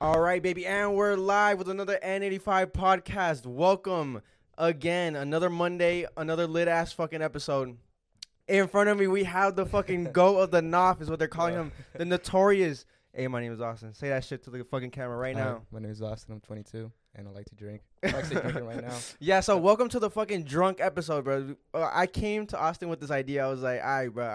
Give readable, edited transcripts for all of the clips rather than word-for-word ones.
All right, baby, and we're live with another N85 podcast. Welcome again, another Monday, another lit-ass fucking episode. In front of me, we have the fucking goat of the North, is what they're calling him, the notorious. Hey, my name is Austin. Say that shit to the fucking camera right now. My name is Austin. I'm 22, and I like to drink. I'm actually drinking right now. Yeah, so welcome to the fucking drunk episode, bro. I came to Austin with this idea. I was like, all right, bro,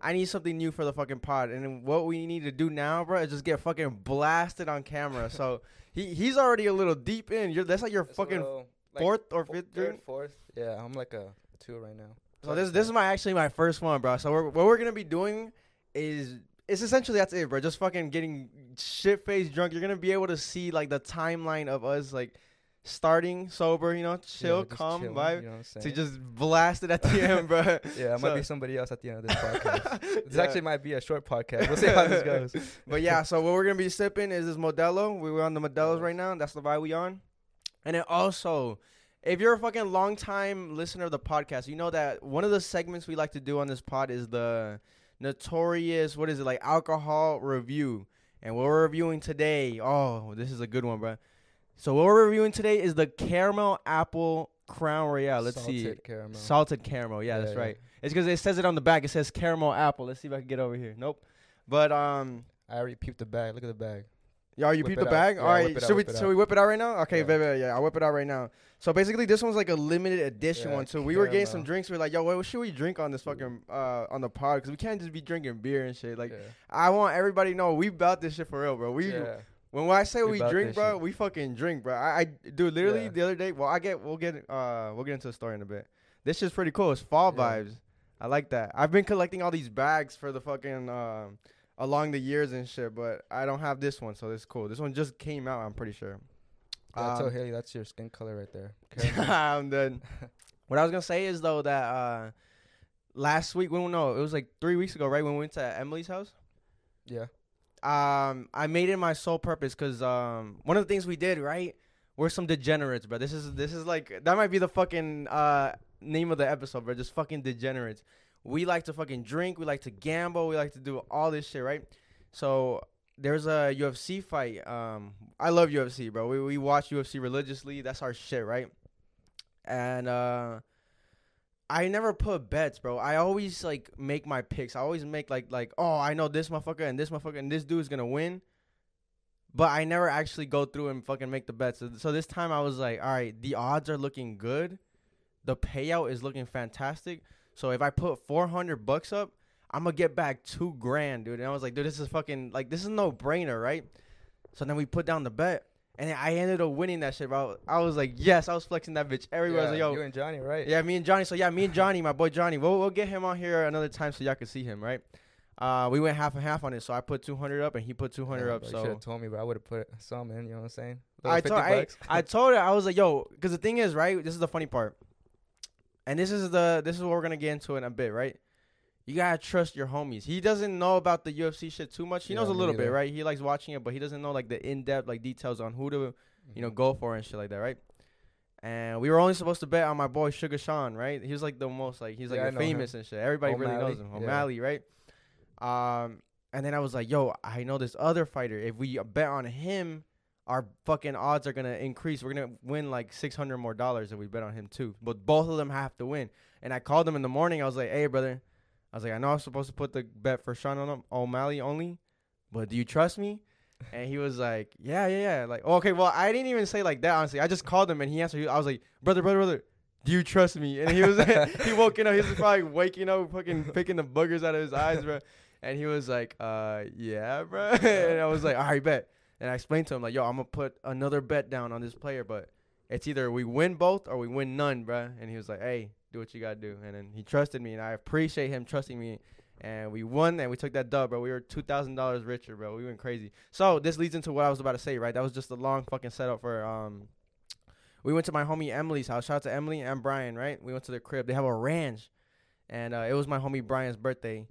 I need something new for the fucking pod. And what we need to do now, bro, is just get fucking blasted on camera. So he's already a little deep in. That's like your fucking little, like, fourth or fifth drink? Fourth. Yeah, I'm like a 2 right now. So this is my first one, bro. So what we're going to be doing is, it's essentially, that's it, bro. Just fucking getting shit-faced drunk. You're going to be able to see, like, the timeline of us, like, starting sober, you know, chill, calm chilling, vibe, you know, to just blast it at the end, bro. Yeah, it might be somebody else at the end of this podcast. This actually might be a short podcast. We'll see how this goes. But yeah, so what we're gonna be sipping is this Modelo. We're on the Modelos right now. That's the vibe we on. And then also, if you're a fucking long-time listener of the podcast, you know that one of the segments we like to do on this pod is the notorious, what is it, like, alcohol review. And what we're reviewing today, oh, this is a good one, bro. So what we're reviewing today is the Caramel Apple Crown Royal. Let's see. Salted caramel. Salted caramel. Yeah, that's right. It's because it says it on the back. It says caramel apple. Let's see if I can get over here. Nope. But I already peeped the bag. Look at the bag. Yeah, you peeped the bag? Yeah, all right. Should we whip it out right now? Okay, baby. Yeah, I'll whip it out right now. So basically, this one's like a limited edition one. So we were getting some drinks. We were like, yo, what should we drink on this fucking, on the pod? Because we can't just be drinking beer and shit. Like, I want everybody to know we about this shit for real, bro. When I say we drink, bro, we fucking drink, bro. I dude, literally the other day. Well, we'll get into the story in a bit. This shit's pretty cool. It's fall vibes. I like that. I've been collecting all these bags for the fucking along the years and shit, but I don't have this one, so it's cool. This one just came out. I'm pretty sure. I told Haley that's your skin color right there. Okay. I'm done. What I was gonna say is though that last week, it was like 3 weeks ago, right? When we went to Emily's house. Yeah. I made it my sole purpose because one of the things we did, right, we're some degenerates, bro. This is like, that might be the fucking name of the episode, bro. Just fucking degenerates. We like to fucking drink. We like to gamble. We like to do all this shit, right? So there's a UFC fight. I love UFC, bro. We watch UFC religiously. That's our shit, right? And I never put bets, bro. I always, like, make my picks. I always make, like, oh, I know this motherfucker and this dude is going to win. But I never actually go through and fucking make the bets. So this time I was like, all right, the odds are looking good. The payout is looking fantastic. So if I put $400 up, I'm going to get back $2,000, dude. And I was like, dude, this is fucking, like, this is no-brainer, right? So then we put down the bet. And I ended up winning that shit, bro. I was like, yes, I was flexing that bitch. Everybody was like, yo. You and Johnny, right? Yeah, me and Johnny. So, yeah, me and Johnny, my boy Johnny. We'll get him on here another time so y'all can see him, right? We went half and half on it. So, I put 200 up and he put 200 up. You should have told me, but I would have put some in. You know what I'm saying? I told her. I was like, yo. Because the thing is, right? This is the funny part. And this is what we're going to get into in a bit, right? You got to trust your homies. He doesn't know about the UFC shit too much. He knows a little bit, right? He likes watching it, but he doesn't know, like, the in-depth, like, details on who to, you know, go for and shit like that, right? And we were only supposed to bet on my boy Sugar Sean, right? He was, like, the most, like, he's, like, famous and shit. Everybody really knows him. O'Malley, right? And then I was like, yo, I know this other fighter. If we bet on him, our fucking odds are going to increase. We're going to win, like, $600 more if we bet on him, too. But both of them have to win. And I called him in the morning. I was like, hey, brother. I was like, I know I'm supposed to put the bet for Sean O'Malley only, but do you trust me? And he was like, yeah. Like, okay, well, I didn't even say like that, honestly. I just called him, and he answered. I was like, brother, do you trust me? And he was he woke up. He was probably waking up, fucking picking the boogers out of his eyes, bro. And he was like, yeah, bro. And I was like, all right, bet. And I explained to him, like, yo, I'm going to put another bet down on this player, but it's either we win both or we win none, bro. And he was like, hey. Do what you got to do. And then he trusted me, and I appreciate him trusting me. And we won, and we took that dub, bro. We were $2,000 richer, bro. We went crazy. So this leads into what I was about to say, right? That was just a long fucking setup for we went to my homie Emily's house. Shout out to Emily and Brian, right? We went to their crib. They have a ranch, and it was my homie Brian's birthday.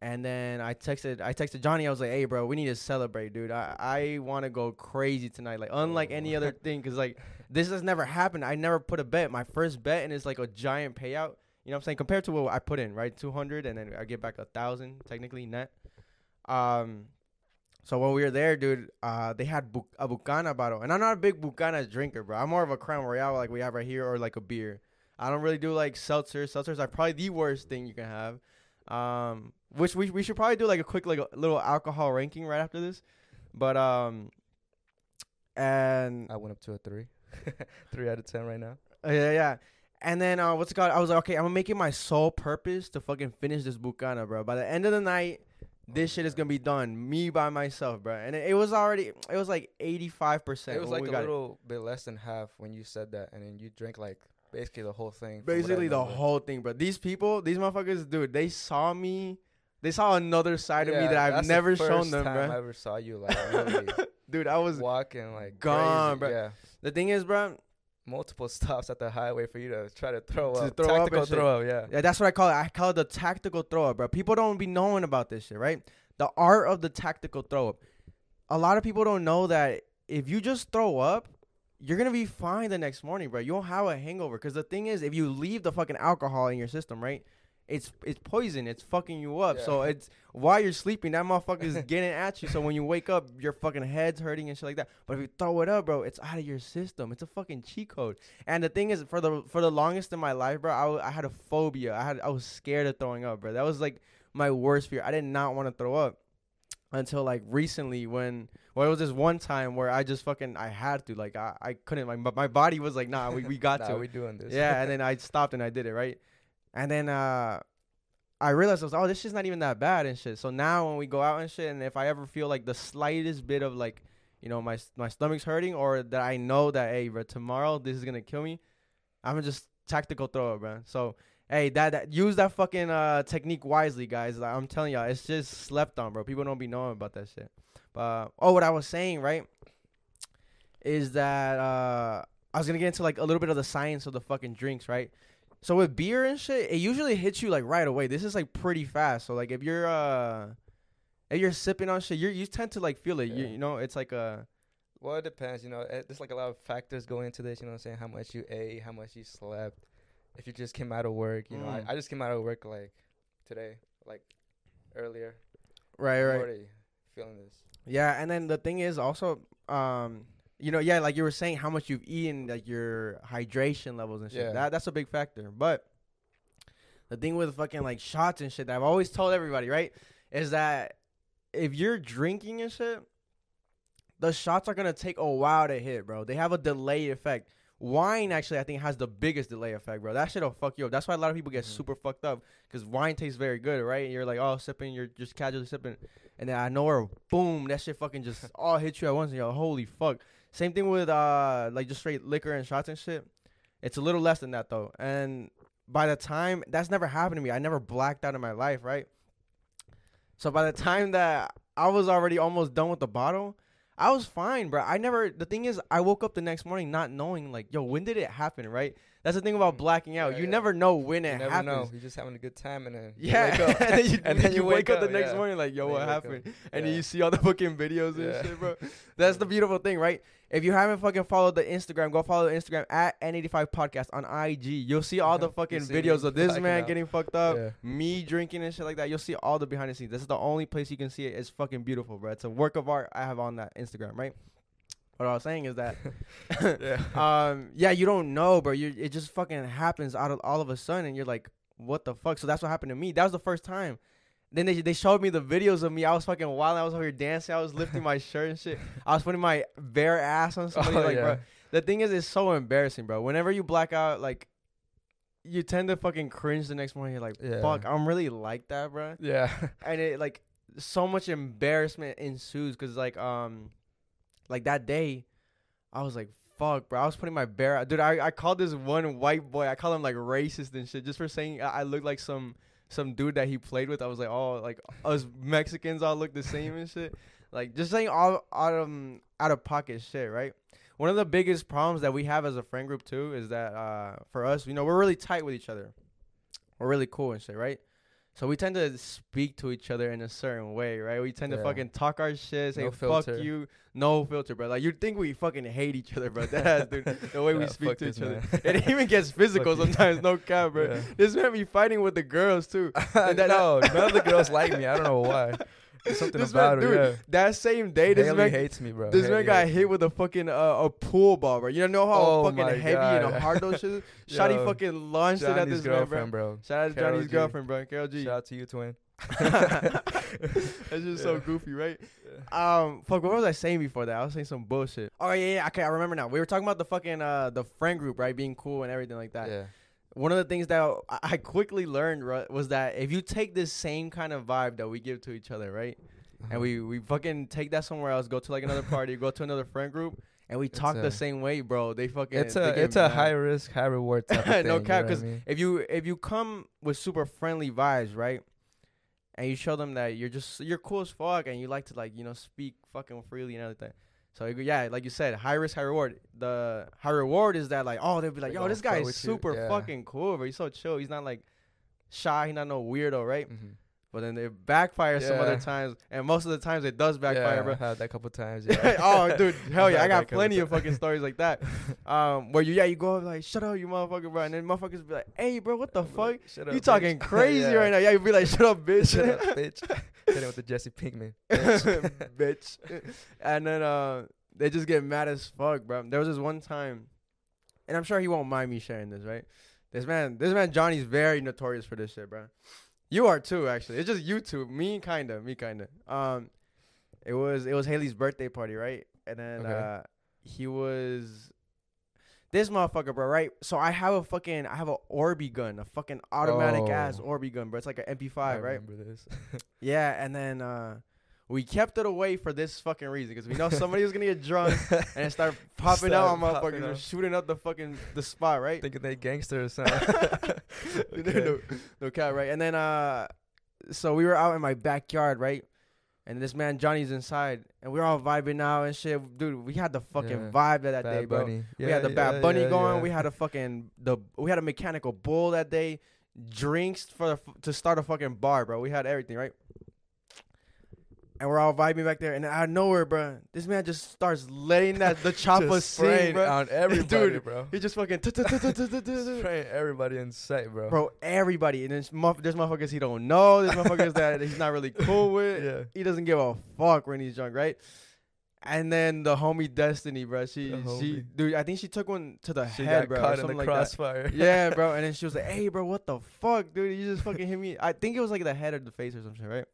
And then I texted Johnny. I was like, hey, bro, we need to celebrate, dude. I want to go crazy tonight, like, unlike any other thing, because, like, this has never happened. I never put a bet. My first bet, and it's, like, a giant payout. You know what I'm saying? Compared to what I put in, right, 200, and then I get back 1,000, technically, net. So when we were there, dude, they had a Bucana bottle. And I'm not a big Bucana drinker, bro. I'm more of a Crown Royal like we have right here or like a beer. I don't really do like seltzers. Seltzers are probably the worst thing you can have. Which we should probably do like a quick like a little alcohol ranking right after this. But and I went up to a 3. 3 out of 10 right now. Yeah. And then what's it called? I was like, okay, I'm making my sole purpose to fucking finish this Bucana, bro. By the end of the night, this shit is going to be done. Me by myself, bro. And it was like 85%. It was like a little bit less than half when you said that. And then you drank like basically the whole thing. Basically the whole thing, bro. These people, these motherfuckers, dude, they saw me. They saw another side of me that I've never shown them, bro. That's the first time I ever saw you, like, really. Dude, I was walking like gone, crazy, bro. Yeah. The thing is, bro. Multiple stops at the highway for you to try to throw up. Yeah, that's what I call it. I call it the tactical throw up, bro. People don't be knowing about this shit, right? The art of the tactical throw up. A lot of people don't know that if you just throw up, you're going to be fine the next morning, bro. You don't have a hangover. Because the thing is, if you leave the fucking alcohol in your system, right, it's poison. It's fucking you up. Yeah. So it's while you're sleeping, that motherfucker is getting at you. So when you wake up, your fucking head's hurting and shit like that. But if you throw it up, bro, it's out of your system. It's a fucking cheat code. And the thing is, for the longest in my life, bro, I had a phobia. I was scared of throwing up, bro. That was like my worst fear. I did not want to throw up until like recently when it was this one time where I just fucking I had to like I couldn't like my body was like nah we got nah, to we doing this yeah and then I stopped and I did it right. And then I realized, I was like, oh, this shit's not even that bad and shit. So now when we go out and shit, and if I ever feel like the slightest bit of like, you know, my stomach's hurting or that I know that, hey, bro, tomorrow this is going to kill me, I'm going to just tactical throw up, bro. So, hey, that use that fucking technique wisely, guys. Like, I'm telling y'all, it's just slept on, bro. People don't be knowing about that shit. But, what I was saying, right, is that I was going to get into like a little bit of the science of the fucking drinks, right? So with beer and shit, it usually hits you like right away. This is like pretty fast. So like if you're sipping on shit, you tend to like feel it. Yeah. You know, it's like a. Well, it depends. You know, there's like a lot of factors go into this. You know what I'm saying? How much you ate, how much you slept, if you just came out of work. You know, I just came out of work like today, like earlier. Right. I'm already feeling this. Yeah, and then the thing is also, you know, yeah, like you were saying, how much you've eaten, like your hydration levels and shit. Yeah. That's a big factor. But the thing with fucking like shots and shit that I've always told everybody, right, is that if you're drinking and shit, the shots are going to take a while to hit, bro. They have a delay effect. Wine, actually, I think has the biggest delay effect, bro. That shit will fuck you up. That's why a lot of people get super fucked up because wine tastes very good, right? And you're like, oh, sipping, you're just casually sipping. And then out of nowhere, boom, that shit fucking just all hit you at once. And you're like, holy fuck. Same thing with like just straight liquor and shots and shit. It's a little less than that though. And by the time that's never happened to me. I never blacked out in my life, right? So by the time that I was already almost done with the bottle, I was fine, bro. The thing is, I woke up the next morning not knowing like, yo, when did it happen, right? That's the thing about blacking out. You never know when it happens. You never know. You're just having a good time and then you wake up. and then you wake up the next morning like, yo, what happened? And then you see all the fucking videos and shit, bro. That's the beautiful thing, right? If you haven't fucking followed the Instagram, go follow the Instagram at N85Podcast on IG. You'll see all the fucking videos of this man getting fucked up, me drinking and shit like that. You'll see all the behind the scenes. This is the only place you can see it. It's fucking beautiful, bro. It's a work of art I have on that Instagram, right? What I was saying is that, you don't know, bro. It just fucking happens out of all of a sudden, and you're like, what the fuck? So that's what happened to me. That was the first time. Then they showed me the videos of me. I was fucking wild. I was over here dancing. I was lifting my shirt and shit. I was putting my bare ass on somebody. Bro, the thing is, it's so embarrassing, bro. Whenever you black out, like, you tend to fucking cringe the next morning. You're like, fuck, I'm really like that, bro. Yeah. And it, like, so much embarrassment ensues because, like, that day, I was like, fuck, bro. I was putting my bare ass. Dude, I called this one white boy. I call him, like, racist and shit just for saying I look like some dude that he played with. I was like, oh, like us Mexicans all look the same and shit, like just saying all out of pocket shit, right? One of the biggest problems that we have as a friend group too is that for us, you know, we're really tight with each other, we're really cool and shit, right? So we tend to speak to each other in a certain way, right? We tend to fucking talk our shit, say fuck you, no filter, bro. Like, you'd think we fucking hate each other, bro. That's, dude, the way we speak to each other. It even gets physical sometimes, no cap, bro. Yeah. This man be fighting with the girls, too. No, none of the girls like me. I don't know why. Something this about man, her. Dude, yeah. That same day, this Haley man hates me, bro. This man got hit with a fucking a pool ball, bro. You know how fucking heavy and hard those shit. Shotty fucking launched it at this man, bro. Shout out to Johnny's girlfriend, bro. Carol G. Shout out to you, twin. That's just so goofy, right? Yeah. Fuck, what was I saying before that? I was saying some bullshit. Oh yeah, okay, I remember now. We were talking about the fucking the friend group, right? Being cool and everything like that. Yeah. One of the things that I quickly learned was that if you take this same kind of vibe that we give to each other, right, and we fucking take that somewhere else, go to like another party, go to another friend group, and we talk the same way, bro, they fucking it's a high risk, high reward type of thing. No cap, because if you come with super friendly vibes, right, and you show them that you're cool as fuck and you like to speak fucking freely and everything. So, yeah, like you said, high risk, high reward. The high reward is that, they'll be like, yo, this guy is super fucking cool, bro. He's so chill. He's not, shy. He's not no weirdo, right? Mm-hmm. But then it backfires some other times, and most of the times it does backfire, bro. I had that couple times, yeah. Oh, dude, hell yeah. I got plenty of fucking stories like that. Where you go up like, shut up, you motherfucker, bro. And then motherfuckers be like, hey, bro, what the fuck? Shut up, you bitch. Talking crazy right now. Yeah, you be like, shut up, bitch. Shut up, bitch. Hit it with the Jesse Pinkman. Bitch. And then they just get mad as fuck, bro. There was this one time, and I'm sure he won't mind me sharing this, right? This man Johnny's very notorious for this shit, bro. You are too, actually. It's just you two. Me kinda. It was Haley's birthday party, right? And then he was this motherfucker, bro, right? So I have an Orby gun, a fucking automatic ass Orby gun, bro. It's like an MP5, right? I remember this. Yeah, and then we kept it away for this fucking reason, because we know somebody was gonna get drunk and start popping out on motherfuckers and shooting up the spot, right? Thinking they gangster or something. No cap, right? And then so we were out in my backyard, right? And this man Johnny's inside, and we were all vibing out and shit, dude. We had the fucking vibe that Bad day, bro. Bunny. Yeah, we had the Bad Bunny going. Yeah. We had a fucking we had a mechanical bull that day, drinks to start a fucking bar, bro. We had everything, right? And we're all vibing back there, and out of nowhere, bro, this man just starts letting the chopper spray on everybody, dude, bro. He just fucking spraying everybody in sight, bro. Bro, everybody, and there's motherfuckers he don't know, there's motherfuckers that he's not really cool with. Yeah. He doesn't give a fuck when he's drunk, right? And then the homie Destiny, bro, she, dude, I think she took one to the head, bro. She got caught in the crossfire. Yeah, bro, and then she was like, "Hey, bro, what the fuck, dude? You just fucking hit me." I think it was like the head or the face or some shit, right?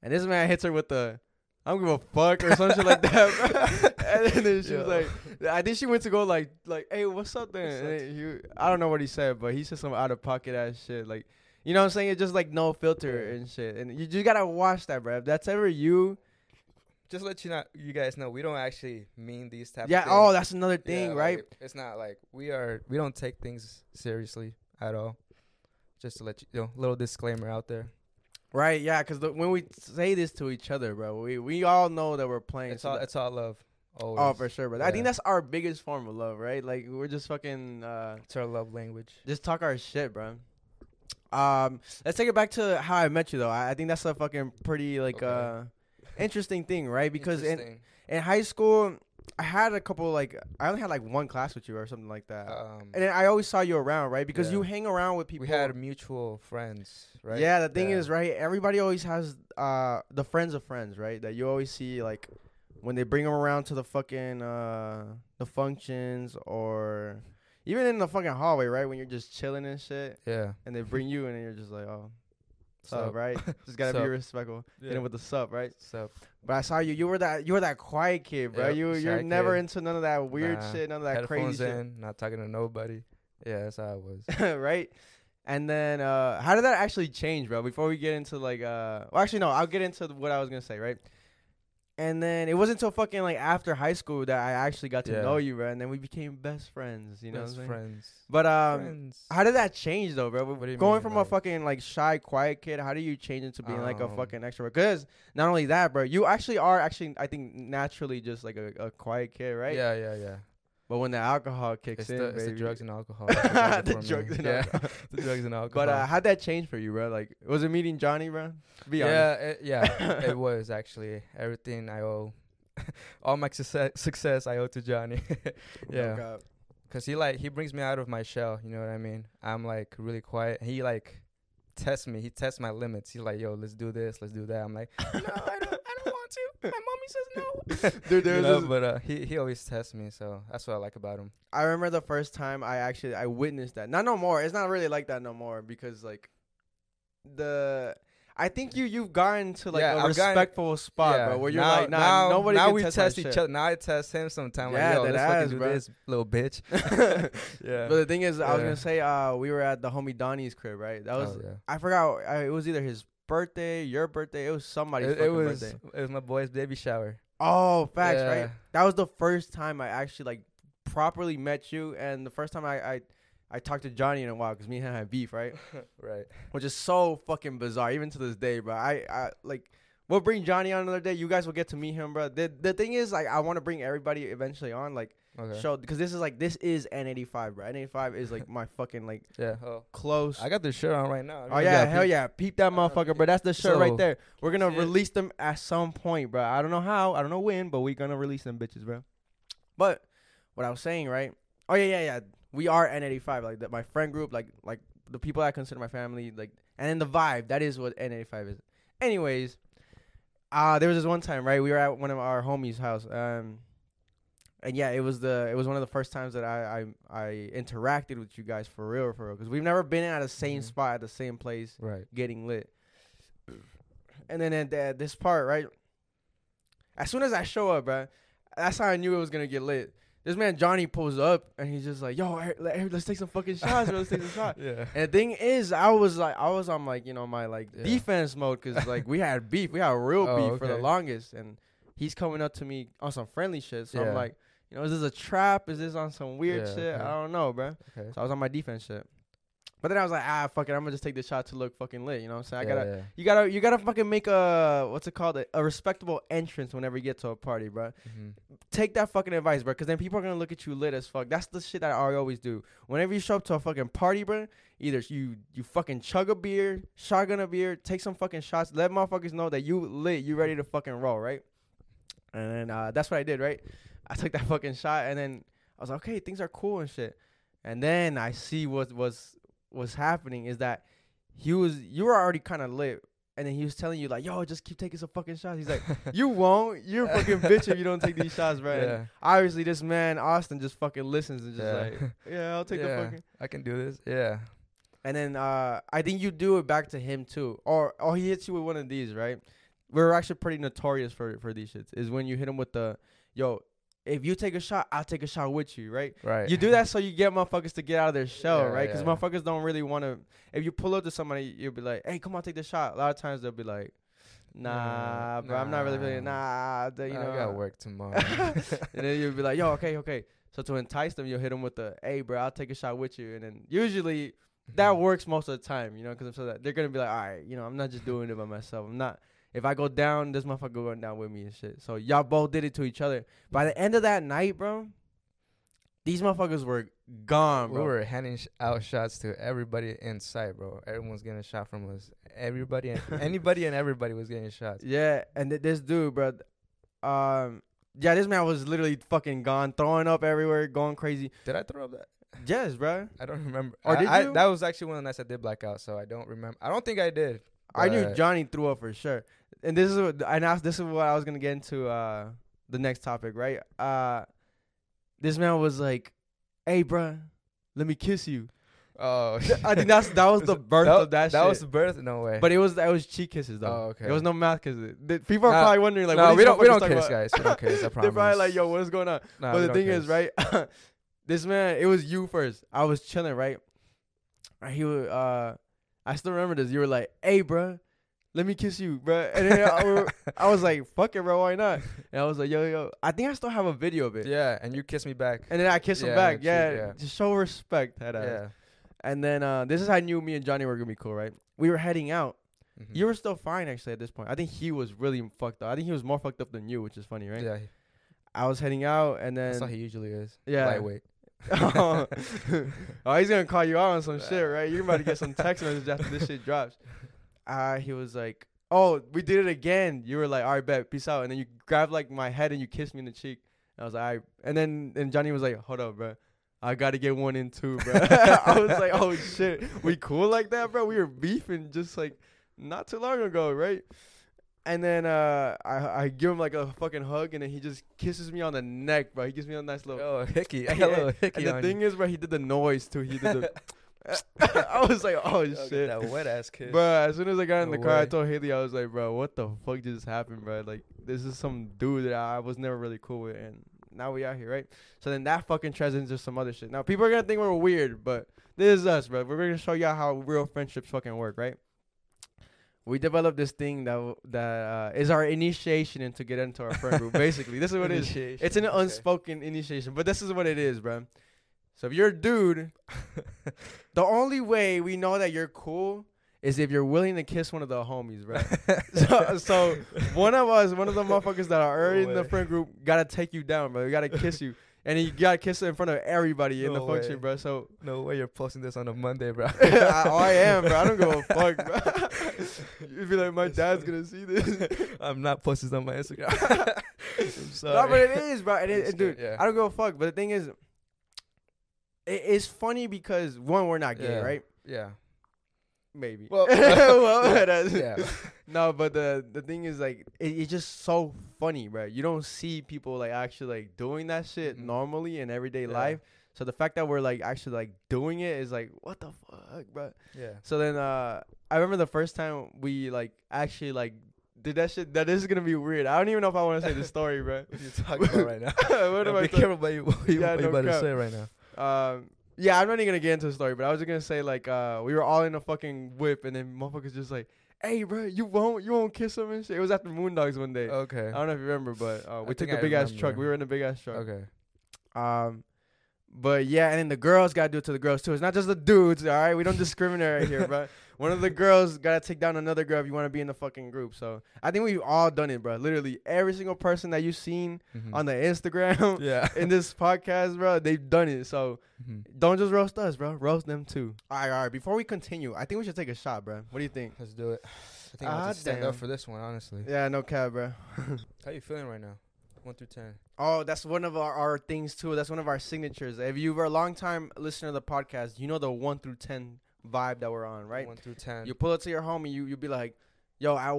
And this man hits her with the, I don't give a fuck or some shit like that, bro. And then she was like, I think she went to go like, hey, what's up then? And I don't know what he said, but he said some out of pocket ass shit. Like, you know what I'm saying? It's just like no filter and shit. And you just gotta watch that, bro. If that's ever you. Just let you guys know, we don't actually mean these type of things. Yeah, oh, that's another thing, right? Like, it's not like we don't take things seriously at all. Just to let you know, little disclaimer out there. Right, yeah, because when we say this to each other, bro, we all know that we're playing. It's all love. Always. Oh, for sure, bro. Yeah. I think that's our biggest form of love, right? Like, we're just fucking... it's our love language. Just talk our shit, bro. Let's take it back to how I met you, though. I think that's a fucking pretty, interesting thing, right? Because in high school, I had a couple, I only had, one class with you or something like that. And then I always saw you around, right? Because you hang around with people. We had mutual friends, right? Yeah, the thing is, right, everybody always has the friends of friends, right? That you always see, when they bring them around to the fucking the functions or even in the fucking hallway, right? When you're just chilling and shit. Yeah. And they bring you in and you're just like, oh. Sup, right? Just gotta be respectful. Yeah. And with the sup, right? Sup. But I saw you. You were that quiet kid, bro. Yep, you're never kid. Into none of that weird shit, none of that headphones crazy in, shit. Not talking to nobody. Yeah, that's how it was. Right? And then how did that actually change, bro? Before we get into I'll get into what I was gonna say, right? And then it wasn't until fucking after high school that I actually got to know you, bro. And then we became best friends, you know. Best friends. But how did that change though, bro? Going from a fucking shy, quiet kid, how do you change into being a fucking extrovert? Because not only that, bro, you actually are I think naturally just a quiet kid, right? Yeah. But when the alcohol kicks in, baby. It's the drugs and alcohol. The drugs and alcohol. But how'd that change for you, bro? Was it meeting Johnny, bro? Be honest. It was actually. Everything I owe, all my success I owe to Johnny. Yeah. Because he brings me out of my shell, you know what I mean? I'm, really quiet. He, tests me. He tests my limits. He's like, yo, let's do this, let's do that. I'm like, no, I don't want to. My mommy says no. Dude, you know, but he always tests me, so that's what I like about him. I remember the first time I witnessed that. Not no more. It's not really like that no more because like I think you've gotten to like a respectful spot, bro. Where you're like, nah, nobody can test that shit. Now we test each other. Now I test him sometimes. Yeah, like, yo, let's fucking do this, little bitch. Yeah. But the thing is, I was gonna say, we were at the homie Donnie's crib, right? That was I forgot. It was either his birthday, your birthday. It was somebody's birthday. It was my boy's baby shower. Oh, facts, right? That was the first time I actually like properly met you, and the first time I talked to Johnny in a while because me and him had beef, right? Right. Which is so fucking bizarre, even to this day, bro. I like, we'll bring Johnny on another day. You guys will get to meet him, bro. The thing is, like, I want to bring everybody eventually on, like, show, because this is N85, bro. N85 is like my fucking like close. I got this shirt on right now. Oh yeah, hell yeah, peep that motherfucker, bro. That's the shirt right there. We're gonna release them at some point, bro. I don't know how, I don't know when, but we're gonna release them bitches, bro. But what I was saying, right? Oh yeah. We are N85, like my friend group, like the people I consider my family, like, and then the vibe. That is what N85 is. Anyways, there was this one time, right? We were at one of our homies' house, and yeah, it was one of the first times that I interacted with you guys for real, because we've never been at the same spot at the same place, right? Getting lit, and then at this part, right? As soon as I show up, bro, that's how I knew it was gonna get lit. This man, Johnny, pulls up, and he's just like, yo, let's take some fucking shots, bro. Let's take some shots. Yeah. And the thing is, I was on, like, you know, my, like, defense mode because, like, we had beef. We had real beef for the longest. And he's coming up to me on some friendly shit. So I'm like, you know, is this a trap? Is this on some weird shit? Okay. I don't know, bro. Okay. So I was on my defense shit. But then I was like, fuck it. I'm going to just take this shot to look fucking lit. You know what I'm saying? You gotta fucking make a respectable entrance whenever you get to a party, bro. Mm-hmm. Take that fucking advice, bro, because then people are going to look at you lit as fuck. That's the shit that I always do. Whenever you show up to a fucking party, bro, either you fucking chug a beer, shotgun a beer, take some fucking shots, let motherfuckers know that you lit, you ready to fucking roll, right? And then that's what I did, right? I took that fucking shot, and then I was like, okay, things are cool and shit. And then I see what was... What's happening is that you were already kind of lit, and then he was telling you like, "Yo, just keep taking some fucking shots." He's like, "You won't. You're a fucking bitch if you don't take these shots, bro." Yeah. Obviously, this man Austin just fucking listens and just like, "Yeah, I'll take the fucking. I can do this." Yeah. And then I think you do it back to him too, or he hits you with one of these, right? We're actually pretty notorious for these shits. Is when you hit him with the, "Yo, if you take a shot, I'll take a shot with you," right? Right. You do that so you get motherfuckers to get out of their shell, right? Because motherfuckers don't really want to. If you pull up to somebody, you'll be like, "Hey, come on, take the shot." A lot of times they'll be like, "Nah, bro, I'm not really feeling it. Nah, you know, I got work tomorrow." And then you'll be like, "Yo, okay." So to entice them, you'll hit them with the, "Hey, bro, I'll take a shot with you," and then usually that works most of the time, you know, because they're gonna be like, "All right, you know, I'm not just doing it by myself. I'm not." If I go down, this motherfucker going down with me and shit. So y'all both did it to each other. By the end of that night, bro, these motherfuckers were gone, bro. We were handing out shots to everybody in sight, bro. Everyone's getting a shot from us. Everybody, anybody and everybody was getting shots. Yeah, and this dude, bro, this man was literally fucking gone, throwing up everywhere, going crazy. Did I throw up that? Yes, bro. I don't remember. Or did you? That was actually one of the nights I did blackout, so I don't remember. I don't think I did. I knew Johnny threw up for sure. And this is what I was going to get into the next topic, right? This man was like, "Hey, bruh, let me kiss you." Oh. I think that was the birth of that shit. That was the birth? No way. But it was cheek kisses, though. Oh, okay. It was no mouth kisses. People are probably wondering, like, what we don't kiss, guys. We don't kiss, I promise. They're probably like, "Yo, what's going on?" Nah, but the thing is, right, this man, it was you first. I was chilling, right? He was... I still remember this. You were like, "Hey, bro, let me kiss you, bro." And then I was like, "Fuck it, bro, why not?" And I was like, yo. I think I still have a video of it. Yeah, and you kissed me back. And then I kissed him back. Yeah, just show respect. And then this is how I knew me and Johnny were going to be cool, right? We were heading out. Mm-hmm. You were still fine, actually, at this point. I think he was really fucked up. I think he was more fucked up than you, which is funny, right? Yeah. I was heading out, and then... That's how he usually is. Yeah. Lightweight. Oh, he's gonna call you out on some shit, right? You're about to get some text message after this shit drops. He was like, "Oh, we did it again." You were like, "All right, bet, peace out." And then you grabbed like my head and you kissed me in the cheek. And I was like, "All right." And then Johnny was like, "Hold up, bro. I got to get one in too, bro. I was like, oh, shit. We cool like that, bro? We were beefing just, like, not too long ago, right? And then I give him, like, a fucking hug, and then he just kisses me on the neck, bro. He gives me a nice little... Oh, hickey. I got a little hickey on you. And the thing is, bro, he did the noise, too. He did the... I was like, oh, shit. That wet-ass kid. Bro, as soon as I got in the car, I told Haley, I was like, bro, what the fuck just happened, bro? Like, this is some dude that I was never really cool with, and... Now we out here, right? So then that fucking transcends into some other shit. Now people are gonna think we're weird, but this is us, bro. We're gonna show y'all how real friendships fucking work, right? We developed this thing that is our initiation into get into our friend group. Basically, this is what it is. It's an unspoken initiation, but this is what it is, bro. So if you're a dude, the only way we know that you're cool is if you're willing to kiss one of the homies, bro. so one of us, one of the motherfuckers that are already in the friend group, gotta take you down, bro. We gotta kiss you, and you gotta kiss it in front of everybody in the function, bro. So no way you're posting this on a Monday, bro. I am, bro. I don't give a fuck, bro. You'd be like, my dad's gonna see this. I'm not posting this on my Instagram. I'm sorry. No, but it is, bro. Dude, I don't give a fuck. But the thing is, it's funny because one, we're not gay, right? Yeah. Maybe. Well, No, but the thing is, like, it's just so funny, bro. You don't see people, like, actually, like, doing that shit normally in everyday life. So the fact that we're, like, actually, like, doing it is, like, what the fuck, bro? Yeah. So then I remember the first time we, like, actually, like, did that shit. That is gonna be weird. I don't even know if I want to say the story, bro. What are you talking about right now? What am I talking about? What you about to say right now? Yeah, I'm not even going to get into the story, but I was just going to say, like, we were all in a fucking whip, and then motherfuckers just like, hey, bro, you won't kiss him and shit. It was after Moondogs one day. Okay. I don't know if you remember, but we took the big-ass truck. We were in the big-ass truck. Okay. But, yeah, and then the girls got to do it to the girls, too. It's not just the dudes, all right? We don't discriminate right here, bro. One of the girls got to take down another girl if you want to be in the fucking group. So, I think we've all done it, bro. Literally, every single person that you've seen on the Instagram, in this podcast, bro, they've done it. So, don't just roast us, bro. Roast them, too. All right. Before we continue, I think we should take a shot, bro. What do you think? Let's do it. I think I'll just stand up for this one, honestly. Yeah, no cap, bro. How you feeling right now? 1 through 10. Oh, that's one of our things too. That's one of our signatures. If you were a long time listener of the podcast, you know the 1 through 10 vibe that we're on, right? 1 through 10. You pull it to your home and you'll be like, yo, at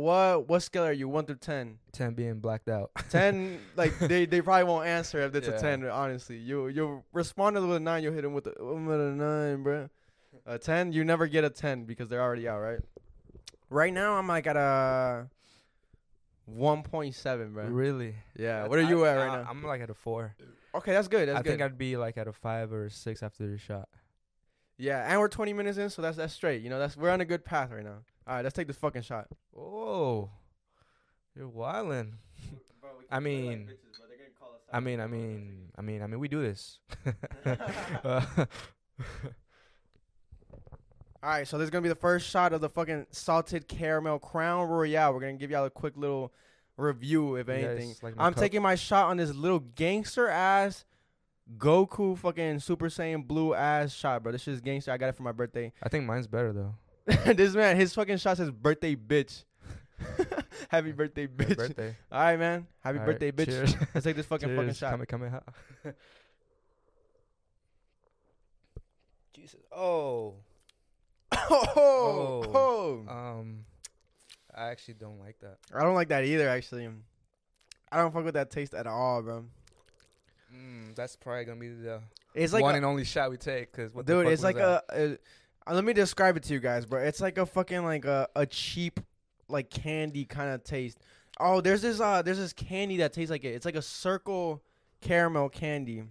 what scale are you? 1 through 10. 10 being blacked out. 10, like they probably won't answer if it's a 10. Honestly, you'll respond with a 9. You'll hit them with a 9, bro. A 10, you never get a 10 because they're already out, right? Right now, I'm like at a 1.7, bro. Really? Yeah. What are you at right now? I'm like at a 4. Okay, that's good. I think I'd be like at a 5 or 6 after the shot. Yeah, and we're 20 minutes in, so that's straight. You know, we're on a good path right now. All right, let's take this fucking shot. Oh, you're wildin'. I mean, we do this. All right, so this is going to be the first shot of the fucking salted caramel Crown Royal. We're going to give y'all a quick little review, if anything. Like I'm taking my shot on this little gangster-ass Goku fucking Super Saiyan blue-ass shot, bro. This shit's gangster. I got it for my birthday. I think mine's better, though. This man, his fucking shot says birthday, bitch. Happy birthday, bitch. Birthday. All right, man. Happy birthday, bitch. Cheers. Let's take this fucking shot. Come in. Jesus. Oh. I actually don't like that. I don't like that either, actually. I don't fuck with that taste at all, bro. That's probably gonna be the and only shot we take, cause what dude, it's like that? Let me describe it to you guys, bro. It's like a fucking like a cheap like candy kind of taste. Oh, there's this candy that tastes like it. It's like a circle caramel candy.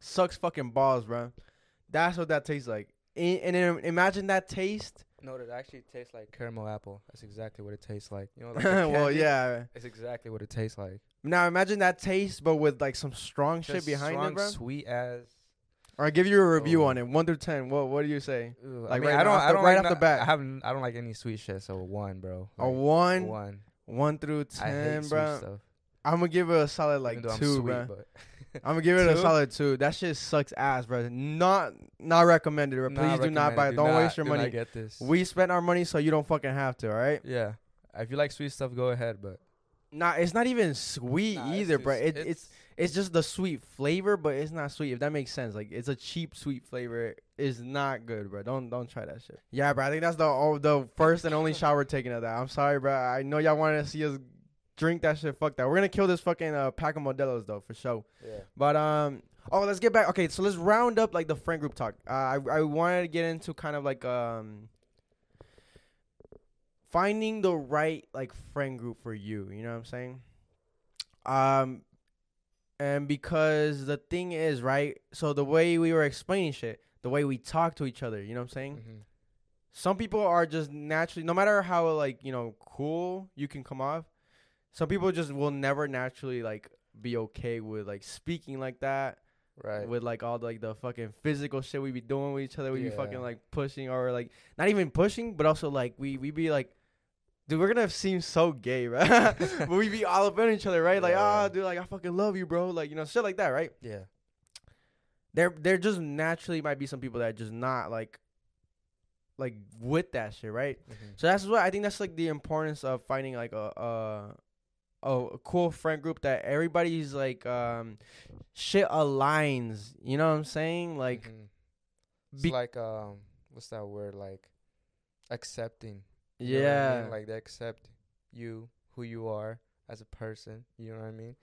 Sucks fucking balls, bro. That's what that tastes like. And then imagine that taste. No, it actually tastes like caramel apple. That's exactly what it tastes like. You know, like well, yeah. It's exactly what it tastes like. Now, imagine that taste, but with, like, some strong shit behind it, bro. Sweet as. All right, give you a review on it. 1 through 10. What do you say? Ooh, like, I mean, right, I don't, right off the bat. I don't like any sweet shit, so 1, bro. Like, a 1? 1. 1 through 10, I hate bro. Sweet stuff. I'm going to give it a solid, like, 2, sweet, bro. I'm gonna give it a solid 2. That shit sucks ass, bro. Not recommended. Bro. Please do not buy it. Don't waste your money. Get this. We spent our money, so you don't fucking have to. All right. Yeah. If you like sweet stuff, go ahead. But it's not even sweet either, bro. It's It's just the sweet flavor, but it's not sweet, if that makes sense. Like, it's a cheap sweet flavor. It's not good, bro. Don't try that shit. Yeah, bro, I think that's the first and only shot we're taking of that. I'm sorry, bro. I know y'all wanted to see us drink that shit. Fuck that. We're gonna kill this fucking pack of Modelos, though, for sure. Yeah. But, oh, let's get back. Okay, so let's round up, like, the friend group talk. I wanted to get into kind of, like, finding the right, like, friend group for you. You know what I'm saying? And because the thing is, right, so the way we were explaining shit, the way we talk to each other, you know what I'm saying? Mm-hmm. Some people are just naturally, no matter how, like, you know, cool you can come off, some people just will never naturally, like, be okay with, like, speaking like that. Right. With, like, all, like, the fucking physical shit we be doing with each other. We be fucking, like, pushing or, like, not even pushing, but also, like, we be, like, dude, we're gonna seem so gay, right? But we be all up on each other, right? Like, ah, yeah. Oh, dude, like, I fucking love you, bro. Like, you know, shit like that, right? Yeah. There just naturally might be some people that just not, like with that shit, right? Mm-hmm. So that's what I think that's, like, the importance of finding, like, a cool friend group that everybody's, like, shit aligns. You know what I'm saying? Like, mm-hmm. It's like, what's that word? Like, accepting. You know what I mean? Like, they accept you, who you are as a person. You know what I mean?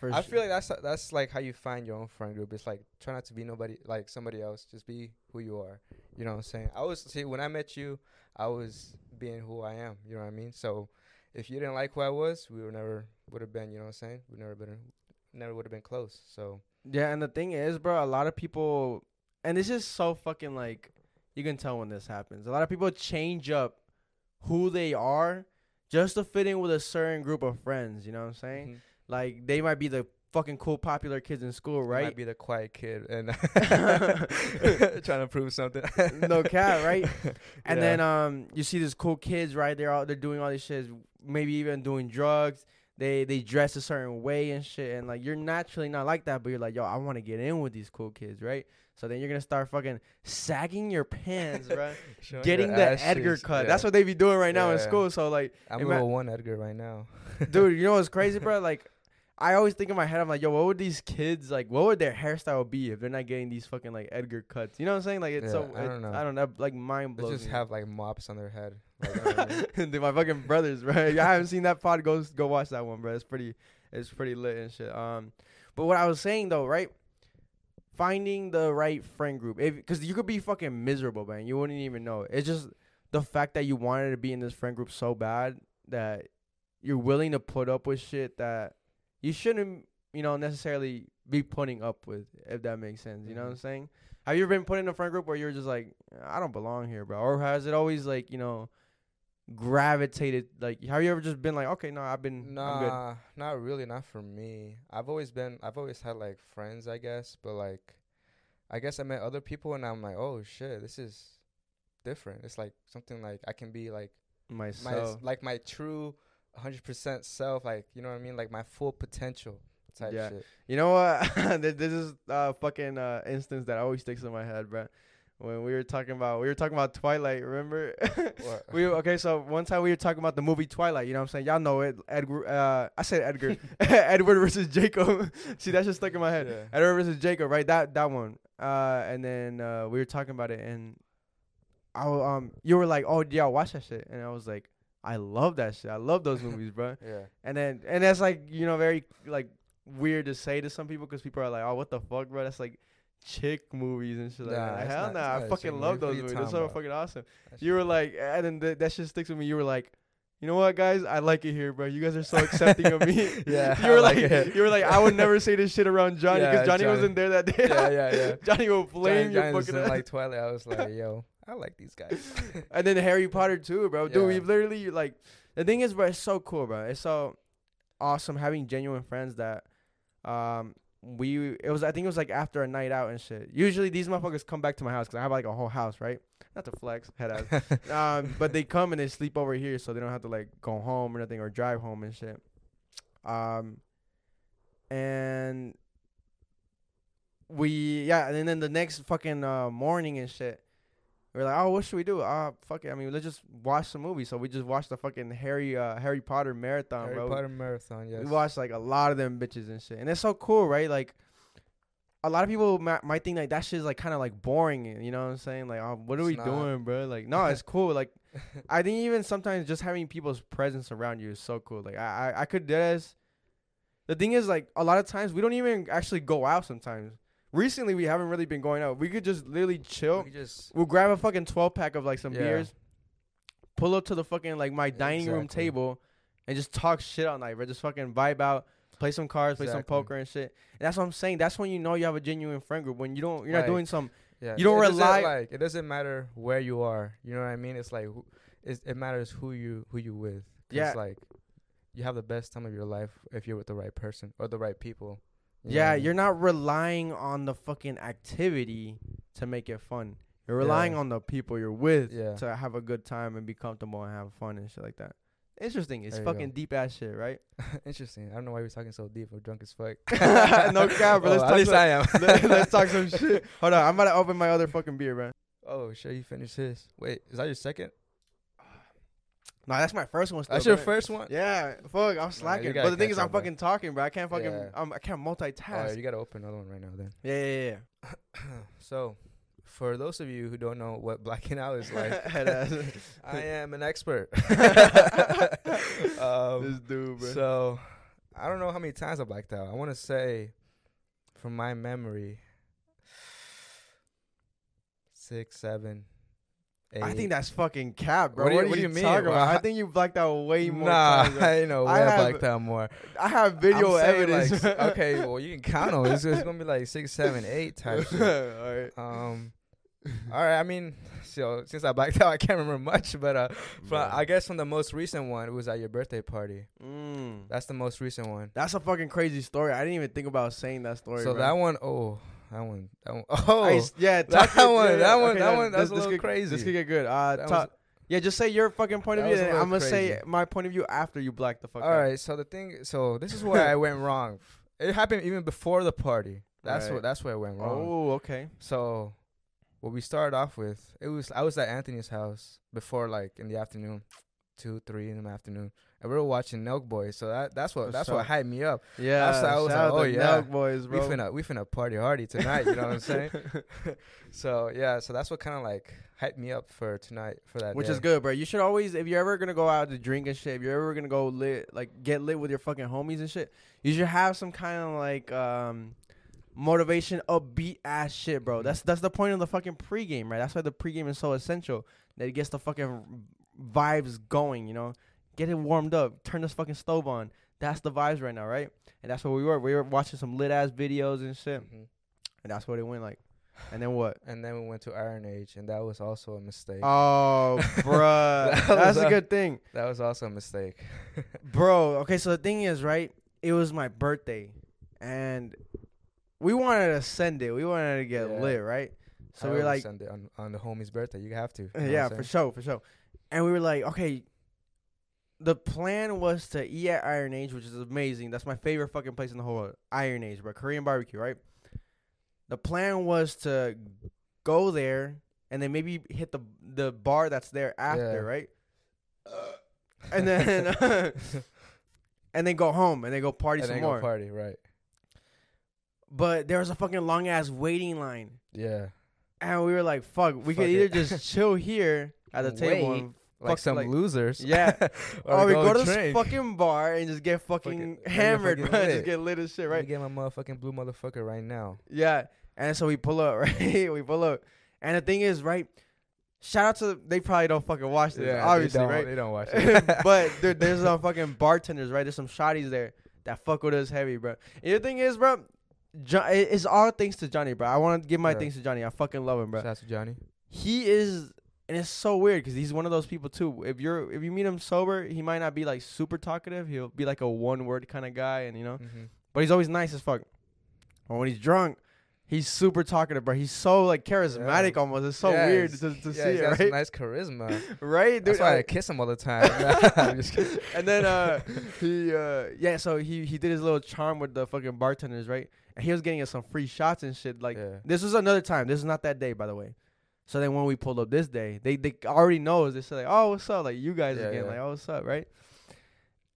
For I feel like that's like how you find your own friend group. It's like, try not to be nobody, like somebody else. Just be who you are. You know what I'm saying? When I met you, I was being who I am. You know what I mean? So if you didn't like who I was, we would have been. You know what I'm saying? We never would have been close. So yeah, and the thing is, bro, a lot of people, and this is so fucking, like, you can tell when this happens. A lot of people change up who they are just to fit in with a certain group of friends. You know what I'm saying? Mm-hmm. Like, they might be the fucking cool, popular kids in school, right? Might be the quiet kid and trying to prove something. No cap, right? And then you see these cool kids, right? They're doing all this shit, maybe even doing drugs. They dress a certain way and shit, and, like, you're naturally not like that, but you're like, yo, I want to get in with these cool kids, right? So then you're going to start fucking sagging your pants, bro. Getting the ashes. Edgar cut. Yeah. That's what they be doing right now in school. So, like, I'm level 1 Edgar right now. Dude, you know what's crazy, bro? Like, I always think in my head, I'm like, yo, what would these kids, like, what would their hairstyle be if they're not getting these fucking, like, Edgar cuts? You know what I'm saying? Like, it's so, I don't know. I don't know. Like, mind blows. They just have, like, mops on their head. Like, dude, my fucking brothers, bro. Y'all haven't seen that pod? Go watch that one, bro. It's pretty lit and shit. But what I was saying, though, right? Finding the right friend group, because you could be fucking miserable, man. You wouldn't even know. It's just the fact that you wanted to be in this friend group so bad that you're willing to put up with shit that you shouldn't, you know, necessarily be putting up with, if that makes sense. You know what I'm saying? Have you ever been put in a friend group where you're just like, I don't belong here, bro? Or has it always, like, you know, gravitated? Like, have you ever just been like, okay, no, I'm good? Not really, not for me. I've always had like friends, I guess, but like, I guess I met other people and I'm like, oh shit, this is different. It's like something like I can be like myself, like my true 100% self, like, you know what I mean, like my full potential type shit. You know what? This is fucking instance that always sticks in my head, bro. When we were talking about Twilight, remember? So one time we were talking about the movie Twilight, you know what I'm saying? Y'all know it. I said Edgar. Edward versus Jacob. See, that just stuck in my head. Yeah. Edward versus Jacob, right? That one. And then we were talking about it, and I you were like, oh yeah, watch that shit, and I was like, I love that shit. I love those movies, bro. Yeah. And that's, like, you know, very, like, weird to say to some people, because people are like, oh, what the fuck, bro? That's like chick movies and shit, like that. Hell nah, I fucking love those movies. They're so fucking awesome. You were like, and then that shit sticks with me. You were like, you know what, guys, I like it here, bro. You guys are so accepting of me. Yeah. You were like, I would never say this shit around Johnny, because Johnny wasn't there that day. Yeah. Johnny will blame your fucking ass. Like Twilight, I was like, yo, I like these guys. And then Harry Potter too, bro. Dude, we literally, like, the thing is, bro, it's so cool, bro. It's so awesome having genuine friends that, I think it was like after a night out and shit. Usually these motherfuckers come back to my house because I have like a whole house, right? Not to flex, head out. But they come and they sleep over here, so they don't have to like go home or nothing or drive home and shit. And we and then the next fucking morning and shit, We were like, oh, what should we do? Fuck it. I mean, let's just watch some movies. So we just watched the fucking Harry Potter marathon, bro. Harry Potter marathon, yes. We watched, like, a lot of them bitches and shit. And it's so cool, right? Like, a lot of people might think, like, that shit is, like, kind of, like, boring. You know what I'm saying? Like, oh, what are we doing, bro? Like, no, it's cool. Like, I think even sometimes just having people's presence around you is so cool. Like, I could do this. The thing is, like, a lot of times we don't even actually go out sometimes. Recently, we haven't really been going out. We could just literally chill. We'll grab a fucking 12-pack of, like, some beers, pull up to the fucking, like, my dining room table, and just talk shit all night, bro. Just fucking vibe out, play some cards, play some poker and shit. And that's what I'm saying. That's when you know you have a genuine friend group. When you don't, you're not doing some, you don't rely. Like, it doesn't matter where you are. You know what I mean? It's like, it matters who you with. Yeah. It's like, you have the best time of your life if you're with the right person or the right people. Yeah, you're not relying on the fucking activity to make it fun. You're relying on the people you're with to have a good time and be comfortable and have fun and shit like that. Interesting. It's fucking deep-ass shit, right? Interesting. I don't know why we're talking so deep. We're drunk as fuck. No cap, bro. At least I am. Let's talk some shit. Hold on. I'm about to open my other fucking beer, bro. Oh, shit. You finished his. Wait, is that your second? Nah, that's my first one. Still, that's your first one? Yeah. Fuck, I'm slacking. But the thing is, I'm fucking talking, bro. I can't fucking, I can't multitask. You got to open another one right now, then. Yeah. So, for those of you who don't know what blacking out is like, I am an expert. This dude, bro. So, I don't know how many times I blacked out. I want to say, from my memory, 6, 7. Eight. I think that's fucking cap, bro. What do you mean? Bro? I think you blacked out way more. Nah, I know. I blacked out more. I have video evidence. Like, okay, well, you can count on it. It's going to be like 6, 7, 8 type shit. All right. I mean, so since I blacked out, I can't remember much. But I guess from the most recent one, it was at your birthday party. That's the most recent one. That's a fucking crazy story. I didn't even think about saying that story. So, bro. That one. Oh, that one. That's a little crazy. This could get good. Just say your fucking point of view, and I'm gonna say my point of view after you black the fuck out. All right. So the thing. So this is where I went wrong. It happened even before the party. That's where I went wrong. Oh, okay. So what we started off with, I was at Anthony's house before, like in the afternoon, 2, 3 in the afternoon. And we were watching Nelk Boys, so that's what hyped me up. Yeah, that's I was like, oh yeah, Nelk Boys, bro. We finna party hardy tonight. You know what I'm saying? So that's what kind of like hyped me up for tonight for that. Which is good, bro. You should always, if you're ever gonna go out to drink and shit, if you're ever gonna go lit, like get lit with your fucking homies and shit, you should have some kind of like motivation, upbeat ass shit, bro. That's the point of the fucking pregame, right? That's why the pregame is so essential. That it gets the fucking vibes going, you know. Get it warmed up. Turn this fucking stove on. That's the vibes right now, right? And that's what we were. We were watching some lit-ass videos and shit. Mm-hmm. And that's what it went like. And then what? And then we went to Iron Age, and that was also a mistake. Oh, bruh. That's a good thing. That was also a mistake. Bro, okay, so the thing is, right, it was my birthday, and we wanted to send it. We wanted to get lit, right? So we were like, send it on the homie's birthday. You have to. Yeah, for sure. And we were like, okay, the plan was to eat at Iron Age, which is amazing. That's my favorite fucking place in the whole world. Iron Age, bro. Korean barbecue, right? The plan was to go there and then maybe hit the bar that's there after, right? And then and then go home and then go party and some more. Party, right? But there was a fucking long ass waiting line. Yeah. And we were like, "Fuck, we could either just chill here at the table." Like some losers. Yeah. Or we go to this fucking bar and just get fucking hammered, bro. Just get lit as shit, right? Let me get my motherfucking blue motherfucker right now. Yeah. And so we pull up, right? And the thing is, right? Shout out to... They probably don't fucking watch this, obviously, right? They don't watch it. But there's some fucking bartenders, right? There's some shotties there that fuck with us heavy, bro. And the thing is, bro, it's all thanks to Johnny, bro. I want to give my thanks to Johnny. I fucking love him, bro. Shout out to Johnny. He is... And it's so weird because he's one of those people, too. If you meet him sober, he might not be, like, super talkative. He'll be, like, a one-word kind of guy, and you know. Mm-hmm. But he's always nice as fuck. But when he's drunk, he's super talkative, bro. He's so, like, charismatic almost. It's so weird to see it, right? He's got nice charisma. Right? Dude, that's why I kiss him all the time. I'm just kidding. And then he did his little charm with the fucking bartenders, right? And he was getting us some free shots and shit. Like, this was another time. This is not that day, by the way. So then when we pulled up this day, they already know. They said, like, oh, what's up? Like, you guys again. Yeah. Like, oh, what's up, right?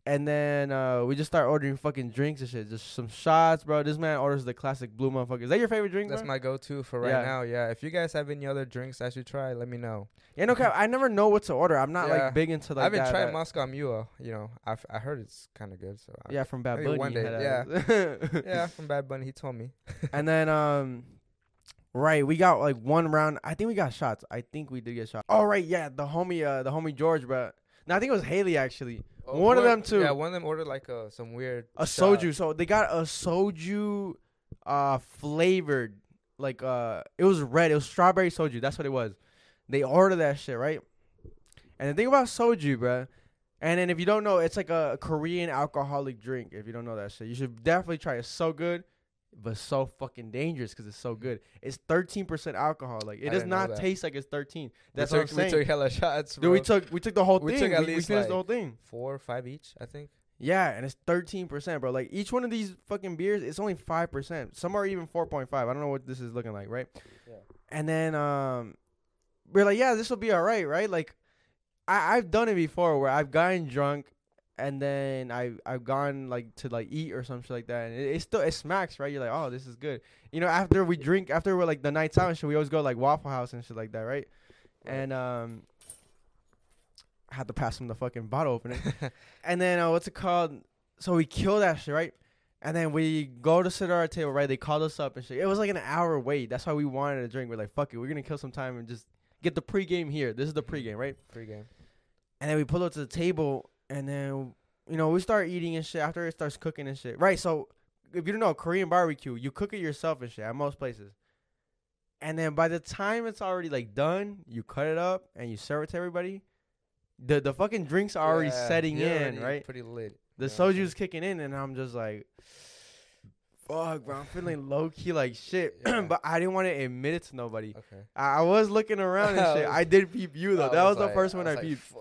And then we just start ordering fucking drinks and shit. Just some shots, bro. This man orders the classic blue motherfucker. Is that your favorite drink, That's bro? My go-to for right now, yeah. If you guys have any other drinks I should try, let me know. Yeah, no cap. I never know what to order. I'm not, like, big into, like, I haven't tried Moscow Mule. You know, I heard it's kind of good. So yeah, from Bad Bunny. One day, yeah. Yeah, from Bad Bunny. He told me. And then... Right, we got like one round. I think we got shots. I think we did get shots. Oh, right, yeah, the homie George, bro. No, I think it was Haley actually. Oh, one of them too. Yeah, one of them ordered like some weird shot. Soju. So they got a soju, flavored like it was red. It was strawberry soju. That's what it was. They ordered that shit, right? And the thing about soju, bro. And then if you don't know, it's like a Korean alcoholic drink. If you don't know that shit, you should definitely try it. It's so good. But so fucking dangerous because it's so good. It's 13% alcohol. Like it does not taste like it's 13. That's what I'm saying. We took hella shots, bro. Dude, we took the whole thing. We finished the whole thing. 4 or 5 each, I think. Yeah, and it's 13%, bro. Like each one of these fucking beers, it's only 5%. Some are even 4.5. I don't know what this is looking like, right? Yeah. And then we're like, yeah, this will be all right? Like I've done it before where I've gotten drunk. And then I've gone like to like eat or some shit like that, and it still smacks, right? You're like, oh, this is good, you know. After we drink, after we're like the night time and shit, we always go like Waffle House and shit like that, right? And I had to pass him the fucking bottle opener, and then what's it called? So we kill that shit, right? And then we go to sit at our table, right? They called us up and shit. It was like an hour wait. That's why we wanted a drink. We're like, fuck it, we're gonna kill some time and just get the pregame here. This is the pregame, right? Pregame. And then we pull up to the table. And then, you know, we start eating and shit after it starts cooking and shit. Right, so if you don't know, Korean barbecue, you cook it yourself and shit at most places. And then by the time it's already, like, done, you cut it up and you serve it to everybody. The fucking drinks are already setting in, right? Pretty lit. The soju's kicking in, and I'm just like, fuck, bro, I'm feeling low-key like shit. Yeah. But I didn't want to admit it to nobody. Okay. I was looking around and shit. I did peep you, though. That was the first one I peeped. Fuck,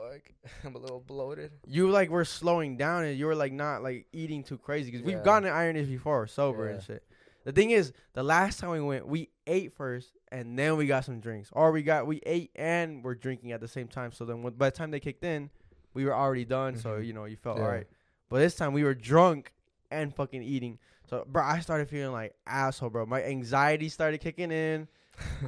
I'm a little bloated. You, like, were slowing down, and you were, like, not, like, eating too crazy. Because we've gotten to Iron Age before, sober and shit. The thing is, the last time we went, we ate first, and then we got some drinks. Or we ate and we're drinking at the same time. So then by the time they kicked in, we were already done. Mm-hmm. So, you know, you felt all right. But this time, we were drunk and fucking eating. So, bro, I started feeling like asshole, bro. My anxiety started kicking in.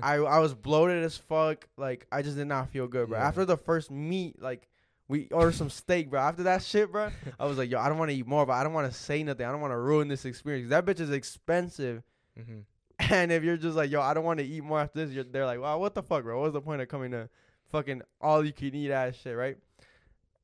I was bloated as fuck. Like, I just did not feel good, bro. Yeah. After the first meat, like, we ordered some steak, bro. After that shit, bro, I was like, yo, I don't want to eat more, but I don't want to say nothing. I don't want to ruin this experience. That bitch is expensive. Mm-hmm. And if you're just like, yo, I don't want to eat more after this, they're like, wow, what the fuck, bro? What's the point of coming to fucking all-you-can-eat ass shit, right?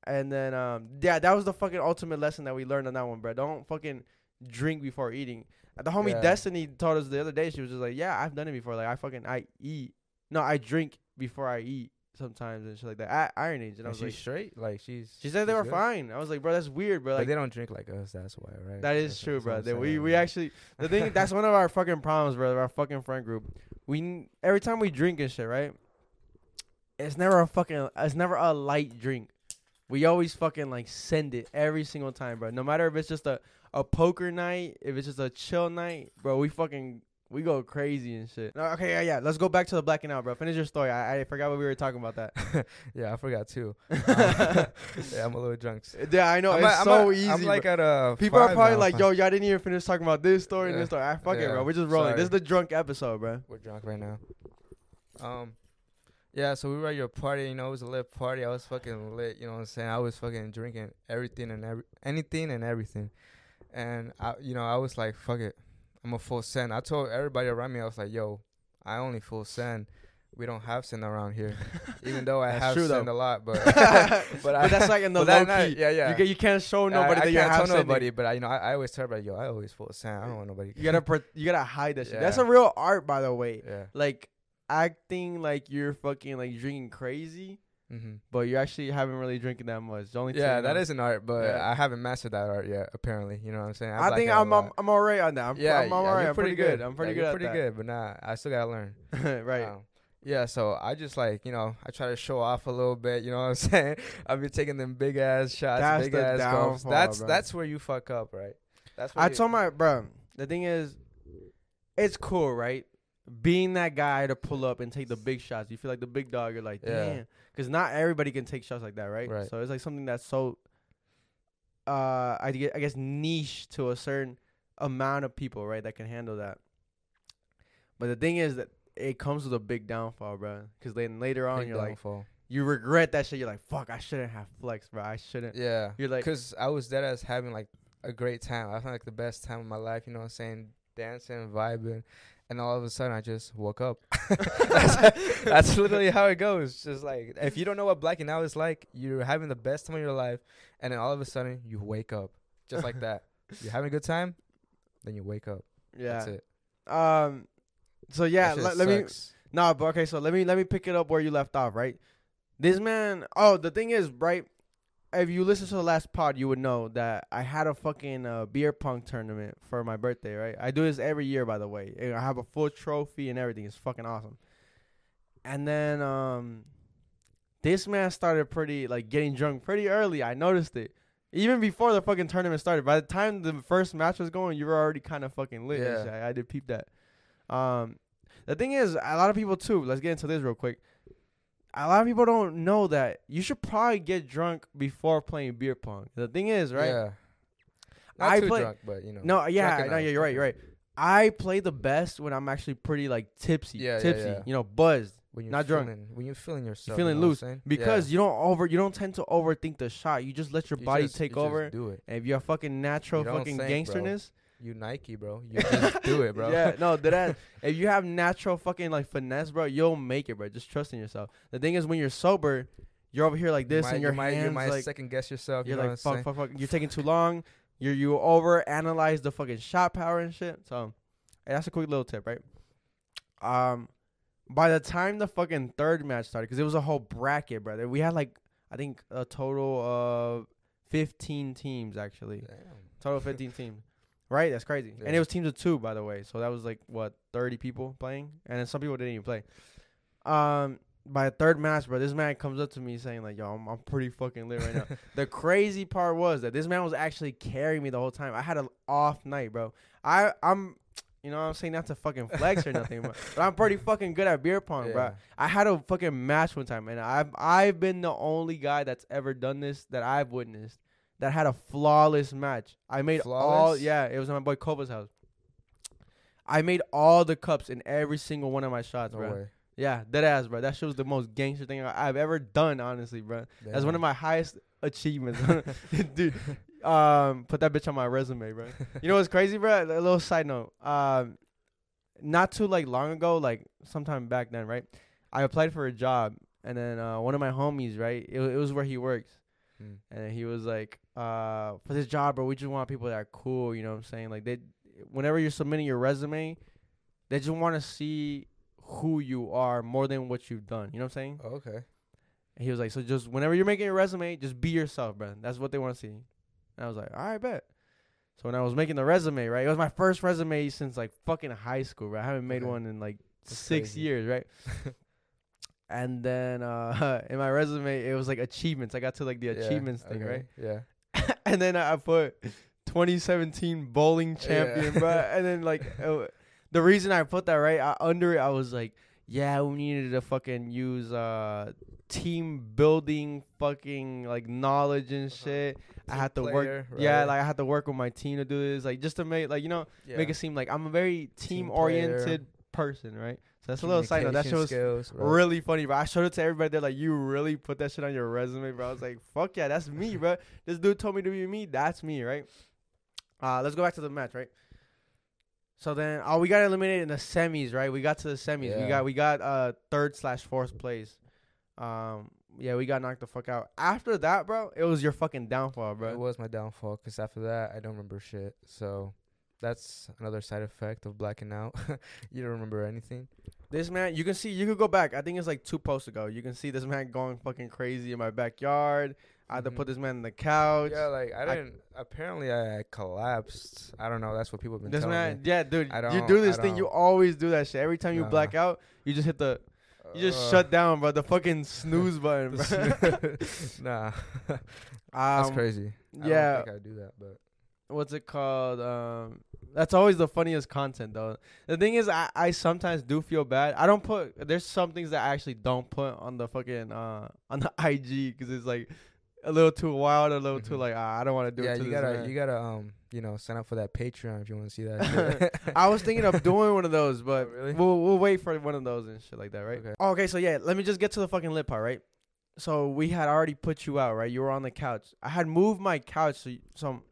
And then, yeah, that was the fucking ultimate lesson that we learned on that one, bro. Don't fucking... drink before eating. The homie Destiny told us the other day. She was just like, yeah, I've done it before. Like, I drink before I eat sometimes and shit like that at Iron Age. And I was like, she's straight? Like, she said they were good. Fine. I was like, bro, that's weird, bro. Like, they don't drink like us. That's why, right? That is true, bro. That we actually, the thing, that's one of our fucking problems, bro. Our fucking friend group. We, every time we drink and shit, right? It's never a light drink. We always fucking, like, send it every single time, bro. No matter if it's just a poker night, if it's just a chill night, bro, we go crazy and shit. Okay, yeah. Let's go back to the blacking out, bro. Finish your story. I forgot what we were talking about that. Yeah, I forgot, too. Yeah, I'm a little drunk. Yeah, I know. It's so easy. I'm, like, bro. At a people are probably now, like, yo, y'all didn't even finish talking about this story and this story. Fuck it, bro. We're just rolling. Sorry. This is the drunk episode, bro. We're drunk right now. Yeah, so we were at your party, you know, it was a lit party. I was fucking lit, you know what I'm saying? I was fucking drinking anything and everything. And, I was like, fuck it, I'm a full send. I told everybody around me, I was like, yo, I only full send. We don't have send around here, even though I have send a lot. But that's like in the low key. Yeah. You can't show nobody that you have send. I can't tell nobody, but I always tell everybody, yo, I always full send. I don't want nobody. You gotta hide that shit. That's a real art, by the way. Yeah. Like... acting like you're fucking like drinking crazy, but you actually haven't really drinking that much. That is an art, but I haven't mastered that art yet. Apparently, you know what I'm saying. I think I'm alright on that. I'm alright. I'm pretty good. I'm pretty good. But I still gotta learn. Right. So I just like I try to show off a little bit. You know what I'm saying? I've been taking them big ass shots, big ass gulps. That's where you fuck up, right? That's where I told my bro. The thing is, it's cool, right? being that guy to pull up and take the big shots. You feel like the big dog. You're like, damn. Because not everybody can take shots like that, right? So it's like something that's so, I guess, niche to a certain amount of people, right, that can handle that. But the thing is that it comes with a big downfall, bro. Because then later on, like, you regret that shit. You're like, fuck, I shouldn't have flexed, bro. I shouldn't. Yeah. You're like, because I was dead ass having, like, a great time. I had, like, the best time of my life, you know what I'm saying? Dancing, vibing. And all of a sudden, I just woke up. That's literally how it goes. Just like, if you don't know what blacking out is like, you're having the best time of your life. And then all of a sudden, you wake up. Just like that. You're having a good time, then you wake up. Yeah. That's it. So, yeah, let me pick it up where you left off, right? This man, the thing is, right, if you listen to the last pod, you would know that I had a fucking beer pong tournament for my birthday, right? I do this every year, by the way. I have a full trophy and everything. It's fucking awesome. And then this man started getting drunk pretty early. I noticed it. Even before the fucking tournament started. By the time the first match was going, you were already kind of fucking lit. Yeah. I did peep that. The thing is, a lot of people too, let's get into this real quick. A lot of people don't know that you should probably get drunk before playing beer pong. The thing is, right? Yeah. Not too drunk, but you know. You're right. I play the best when I'm actually pretty tipsy. Yeah, tipsy. Yeah, yeah. You know, buzzed. When you're feeling yourself. You're feeling loose. Because you don't tend to overthink the shot. You just let your body take over. Just do it. And if you're a fucking natural fucking gangsterness. You Nike, bro. You just do it, bro. Yeah, no, if you have natural fucking finesse, bro, you'll make it, bro. Just trust in yourself. The thing is, when you're sober, you're over here like this, you might second guess yourself. You're like, fuck. You're taking too long. You over analyze the fucking shot power and shit. So, that's a quick little tip, right? By the time the fucking third match started, because it was a whole bracket, brother. We had I think a total of 15 teams actually. Damn. Total 15 teams. Right, that's crazy. Yeah. And it was teams of 2, by the way. So that was 30 people playing? And then some people didn't even play. By the third match, bro, this man comes up to me saying, yo, I'm pretty fucking lit right now. The crazy part was that this man was actually carrying me the whole time. I had an off night, bro. I'm, you know what I'm saying, not to fucking flex or nothing, but I'm pretty fucking good at beer pong, bro. I had a fucking match one time, and I've been the only guy that's ever done this that I've witnessed. That had a flawless match. I made it was at my boy Kova's house. I made all the cups in every single one of my shots, bro. Way. Yeah, dead ass, bro. That shit was the most gangster thing I've ever done, honestly, bro. Damn. That's one of my highest achievements. Dude, put that bitch on my resume, bro. You know what's crazy, bro? A little side note. Not too long ago, sometime back then, right? I applied for a job, and then one of my homies, right? It was where he works. And he was like, for this job, bro, we just want people that are cool, you know what I'm saying? Whenever you're submitting your resume, they just want to see who you are more than what you've done, you know what I'm saying? Oh, okay. And he was like, so just whenever you're making your resume, just be yourself, bro. That's what they want to see. And I was like, all right, bet. So when I was making the resume, right, it was my first resume since, fucking high school, bro. I haven't made one in, That's 6 years, right? And then in my resume, it was achievements. I got to the achievements thing, right? Yeah. And then I put 2017 bowling champion, bro. And then the reason I put that right under it, I was like, yeah, we needed to fucking use team building fucking knowledge and shit. I had to work, right? Yeah, I had to work with my team to do this, just to make make it seem like I'm a very team oriented person, right? That's a little side note. That shit was really funny, bro. I showed it to everybody. They're like, you really put that shit on your resume, bro? I was like, fuck yeah, that's me, bro. This dude told me to be me. That's me, right? Let's go back to the match, right? So then, we got eliminated in the semis, right? We got to the semis. Yeah. We got third/fourth place. We got knocked the fuck out. After that, bro, it was your fucking downfall, bro. It was my downfall, because after that, I don't remember shit, so... That's another side effect of blacking out. You don't remember anything. This man, you could go back. I think it's 2 posts ago. You can see this man going fucking crazy in my backyard. I had to put this man on the couch. Yeah, apparently I collapsed. I don't know. That's what people have been telling me. Yeah, dude. You do this thing. You always do that shit. Every time you black out, you just hit the... You just shut down, bro. The fucking snooze button, bro. Nah. That's crazy. I don't think I do that, but... what's it called? That's always the funniest content, though. The thing is, I sometimes do feel bad. I don't put... There's some things that I actually don't put on the fucking... on the IG, because it's, like, a little too wild, a little too, like, I don't want to do it to this man. Yeah, you gotta, you know, sign up for that Patreon if you want to see that. I was thinking of doing one of those, but we'll wait for one of those and shit like that, right? Okay. Oh, okay, so, yeah, let me just get to the fucking lip part, right? So, we had already put you out, right? You were on the couch. I had moved my couch to some...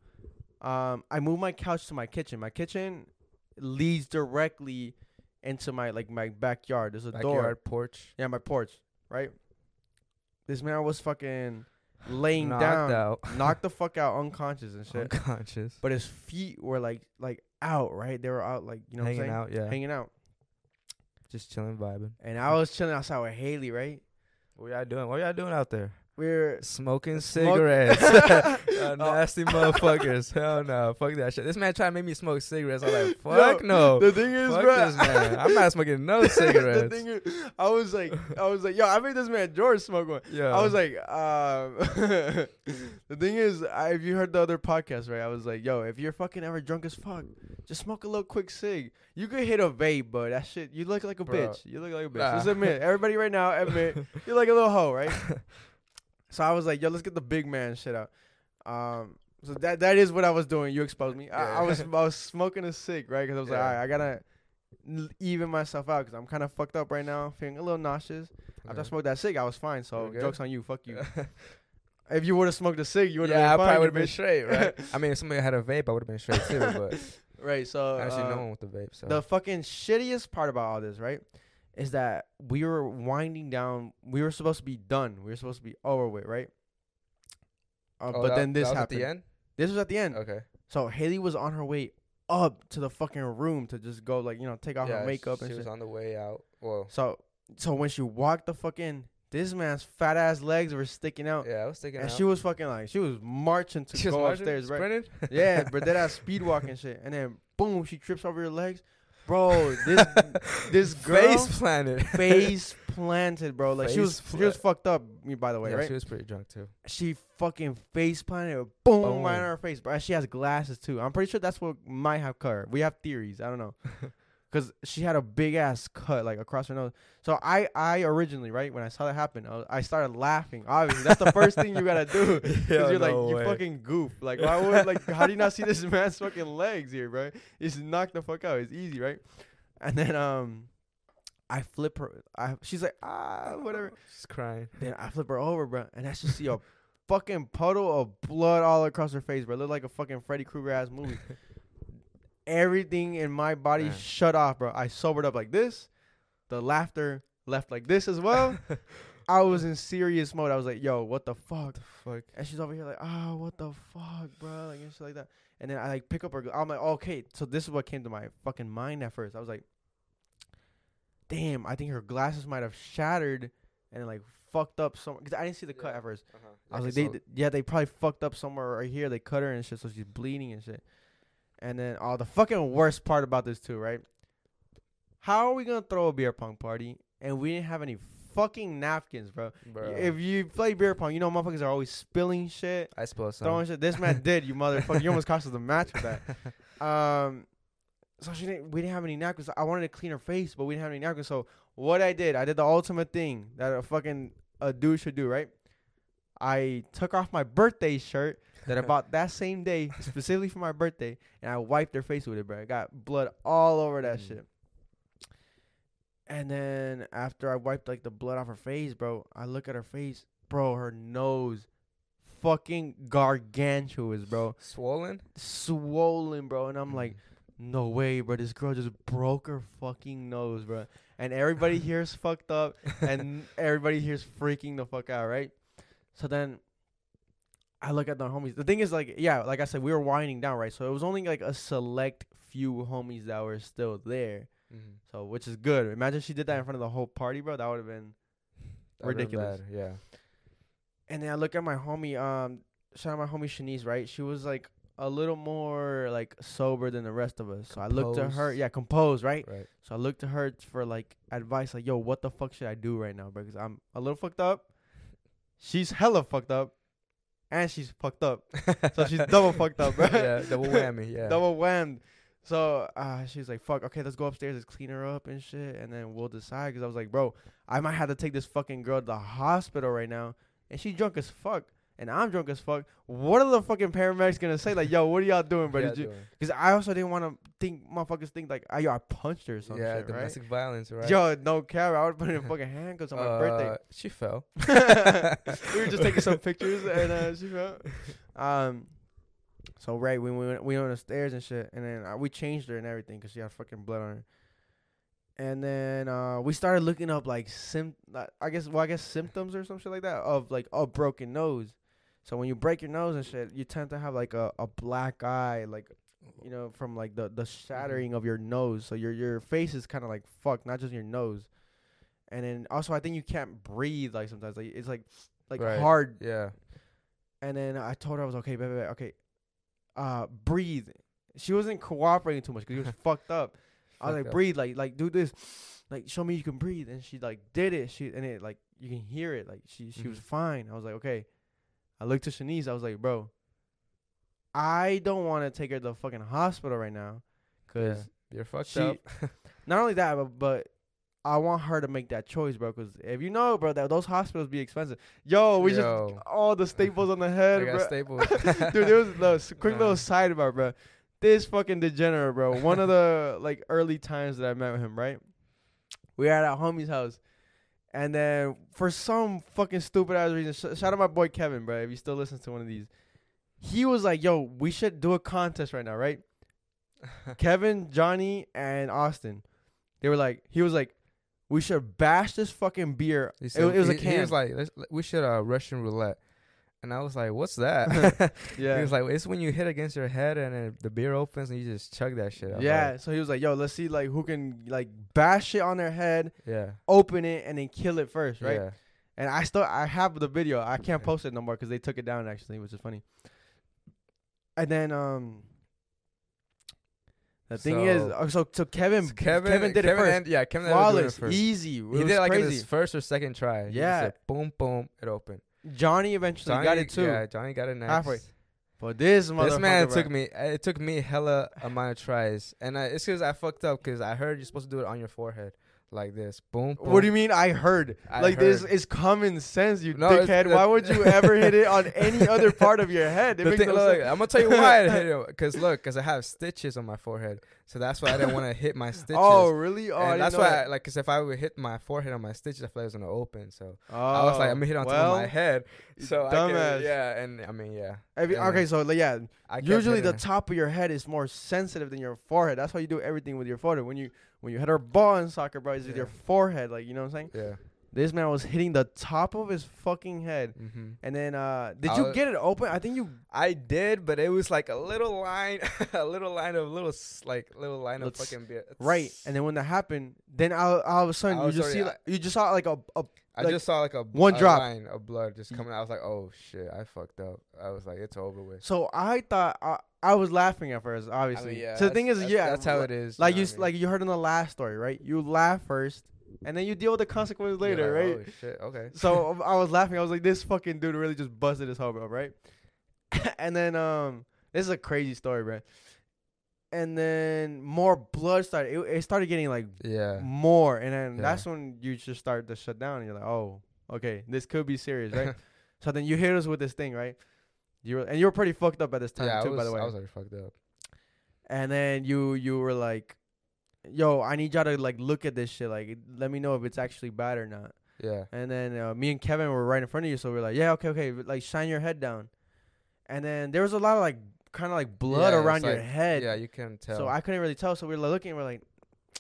I moved my couch to my kitchen. My kitchen leads directly into my my backyard. There's a backyard door. Porch. Yeah, my porch, right? This man was fucking laying down. Knocked the fuck out, unconscious and shit. Unconscious. But his feet were like out, right? They were out, like, you know hanging what I'm saying? Out, yeah. Hanging out. Just chilling, vibing. And I was chilling outside with Haley, right? What y'all doing? What y'all doing out there? We're smoking cigarettes. Nasty motherfuckers. Hell no. Fuck that shit. This man tried to make me smoke cigarettes. I'm like, fuck no. The thing is, fuck this man. I'm not smoking no cigarettes. The thing is, I was like, yo, I made this man George smoke one. Yeah. I was like, the thing is, if you heard the other podcast, right? I was like, yo, if you're fucking ever drunk as fuck, just smoke a little quick cig. You could hit a vape, but that shit, you look like a bitch. You look like a bitch. Nah. Just admit. Everybody right now, admit. You're like a little hoe, right? So I was like, yo, let's get the big man shit out. So that is what I was doing. You exposed me. Yeah. I was smoking a cig, right? Because I was like, all right, I gotta even myself out because I'm kind of fucked up right now, feeling a little nauseous. Yeah. After I smoked that cig, I was fine. So joke's on you. Fuck you. If you would have smoked a cig, you would have been fine. I probably would have been straight, right? I mean, if somebody had a vape, I would have been straight too. But right, so actually, no one with the vape. So the fucking shittiest part about all this, right? Is that we were winding down. We were supposed to be done. We were supposed to be over with, right? But then this happened. At the end? This was at the end. Okay. So Haley was on her way up to the fucking room to just go, like, you know, take off her makeup and shit. She was on the way out. Whoa. So when she walked the fucking, this man's fat ass legs were sticking out. Yeah, I was sticking out. And she was fucking like, she was marching to go upstairs, right? Yeah, but that ass speed walking shit. And then boom, she trips over her legs. Bro, this girl face planted, bro. Like she was fucked up. By the way, yeah, right? She was pretty drunk too. She fucking face planted, boom, right on her face, bro. She has glasses too. I'm pretty sure that's what might have cut her. We have theories. I don't know, because she had a big ass cut like across her nose. So I originally, right, when I saw that happen, I started laughing. Obviously, that's the first thing you gotta do. Because you fucking goof. Like, why would how do you not see this man's fucking legs here, bro? It's knocked the fuck out. It's easy, right? And then I flip her. She's like, whatever. She's crying. Then I flip her over, bro, and I just see a fucking puddle of blood all across her face, bro. It looked like a fucking Freddy Krueger ass movie. Everything in my body shut off, bro. I sobered up like this. The laughter left like this as well. I was in serious mode. I was like, yo, what the fuck? And she's over here like, oh, what the fuck, bro? Like, and shit like that. And then I pick up her. I'm like, okay. So this is what came to my fucking mind at first. I was like, damn, I think her glasses might have shattered and fucked up somewhere. Because I didn't see the cut at first. I was like, they probably fucked up somewhere right here. They cut her and shit. So she's bleeding and shit. And then, the fucking worst part about this too, right? How are we gonna throw a beer pong party and we didn't have any fucking napkins, bro? If you play beer pong, you know motherfuckers are always spilling shit. I spill something. Throwing shit. This man did, you motherfucker. You almost cost us the match with that. So we didn't have any napkins. I wanted to clean her face, but we didn't have any napkins. So what I did the ultimate thing that a dude should do, right? I took off my birthday shirt that I bought that same day, specifically for my birthday, and I wiped their face with it, bro. I got blood all over that shit. And then after I wiped, the blood off her face, bro, I look at her face. Bro, her nose fucking gargantuous, bro. Swollen, bro. And I'm like, no way, bro. This girl just broke her fucking nose, bro. And everybody here's fucked up, and everybody here's freaking the fuck out, right? So then I look at the homies. The thing is, like I said, we were winding down, right? So it was only, a select few homies that were still there. Mm-hmm. So, which is good. Imagine she did that in front of the whole party, bro. That would have been ridiculous. Been bad, yeah. And then I look at my homie, shout out my homie Shanice, right? She was, a little more, sober than the rest of us. So I looked to her. Yeah, composed, right? So I looked to her for, advice. Like, yo, what the fuck should I do right now, bro? Because I'm a little fucked up. She's hella fucked up. and she's fucked up. So she's double fucked up, bro. Yeah, double whammy. Yeah, double whammed. So she's like, fuck, okay, let's go upstairs, let's clean her up and shit, and then we'll decide. Because I was like, bro, I might have to take this fucking girl to the hospital right now. And she's drunk as fuck, and I'm drunk as fuck. What are the fucking paramedics going to say? Like, yo, what are y'all doing, bro? Because I also didn't want to think, motherfuckers think, like, yo, I punched her or some shit, domestic violence, right? Yo, no cap. I would put in fucking handcuffs on my birthday. She fell. We were just taking some pictures, and she fell. So, right, we went upstairs and shit, and then we changed her and everything because she had fucking blood on her. And then we started looking up, like, I guess symptoms or some shit like that of, like, a broken nose. So when you break your nose and shit, you tend to have, like, a black eye, like, you know, from, like, the shattering of your nose. So your face is kind of, like, fucked, not just your nose. And then also I think you can't breathe, like, sometimes. Like, it's, like right. hard. Yeah. And then I told her I was okay, baby, okay. Breathe. She wasn't cooperating too much because she was fucked up. I was like, breathe, like do this, like show me you can breathe. And she like did it. It like you can hear it. Like she was fine. I was like, okay. I looked to Shanice. I was like, bro, I don't want to take her to the fucking hospital right now, cause you're fucked up. Not only that, but I want her to make that choice, bro. Cause if you know, bro, that those hospitals be expensive. Yo, we just all the staples on the head. I got staples, dude. There was a quick little sidebar, bro. This fucking degenerate, bro. One of the like early times that I met with him, right? We were at our homie's house, and then for some fucking stupid ass reason, shout out my boy Kevin, bro. If you still listen to one of these, he was like, "Yo, we should do a contest right now, right?" Kevin, Johnny, and Austin, they were like, he was like, "We should bash this fucking beer." It was a can. He was like, "We should Russian roulette." And I was like, what's that? Yeah. He was like, it's when you hit against your head and then the beer opens and you just chug that shit. So he was like, yo, let's see like who can like bash it on their head, open it, and then kill it first, right? Yeah. And I have the video. I can't post it no more because they took it down actually, which is funny. And then Kevin did it first. Kevin did it first. Easy. He did it in his first or second try. Yeah. He just boom, it opened. Johnny got it too. Yeah, Johnny got it next. Halfway. But this man took me. It took me hella amount of tries, and it's because I fucked up. Because I heard you're supposed to do it on your forehead, like this. Boom, boom. What do you mean? This is common sense, you dickhead. Why would you ever hit it on any other part of your head? I'm gonna tell you why I hit it. Cause I have stitches on my forehead, so that's why I didn't want to hit my stitches. Oh, really? Oh, and that's why. Cause if I would hit my forehead on my stitches, I feel like it was gonna open. So I was like, I'm gonna hit on top of my head. So dumbass. Usually the top of your head is more sensitive than your forehead. That's why you do everything with your forehead. When you hit a ball in soccer, bro, it's with your forehead. Like, you know what I'm saying? Yeah. This man was hitting the top of his fucking head. Mm-hmm. And then, did you get it open? I think you... I did, but it was like a little line, of fucking beer. Right. And then when that happened, then all of a sudden you just saw like a line of blood just coming out. I was like, oh shit, I fucked up. I was like, it's over with. So I thought I was laughing at first, obviously. I mean, yeah, so the thing is, that's how it is. Like you heard in the last story, right? You laugh first, and then you deal with the consequences later, like, right? Oh shit, okay. So I was laughing. I was like, this fucking dude really just busted his hub up, right? And then this is a crazy story, bro. And then more blood started. It started getting more. And then that's when you just start to shut down. And you're like, oh, okay, this could be serious, right? So then you hit us with this thing, right? You were pretty fucked up at this time by the way. I was already fucked up. And then you were like, yo, I need y'all to like look at this shit. Like, let me know if it's actually bad or not. Yeah. And then me and Kevin were right in front of you, so we were like, yeah, okay, like shine your head down. And then there was a lot of like, kind of like blood around your head. Yeah, you couldn't tell. So I couldn't really tell. So we were looking. We're like,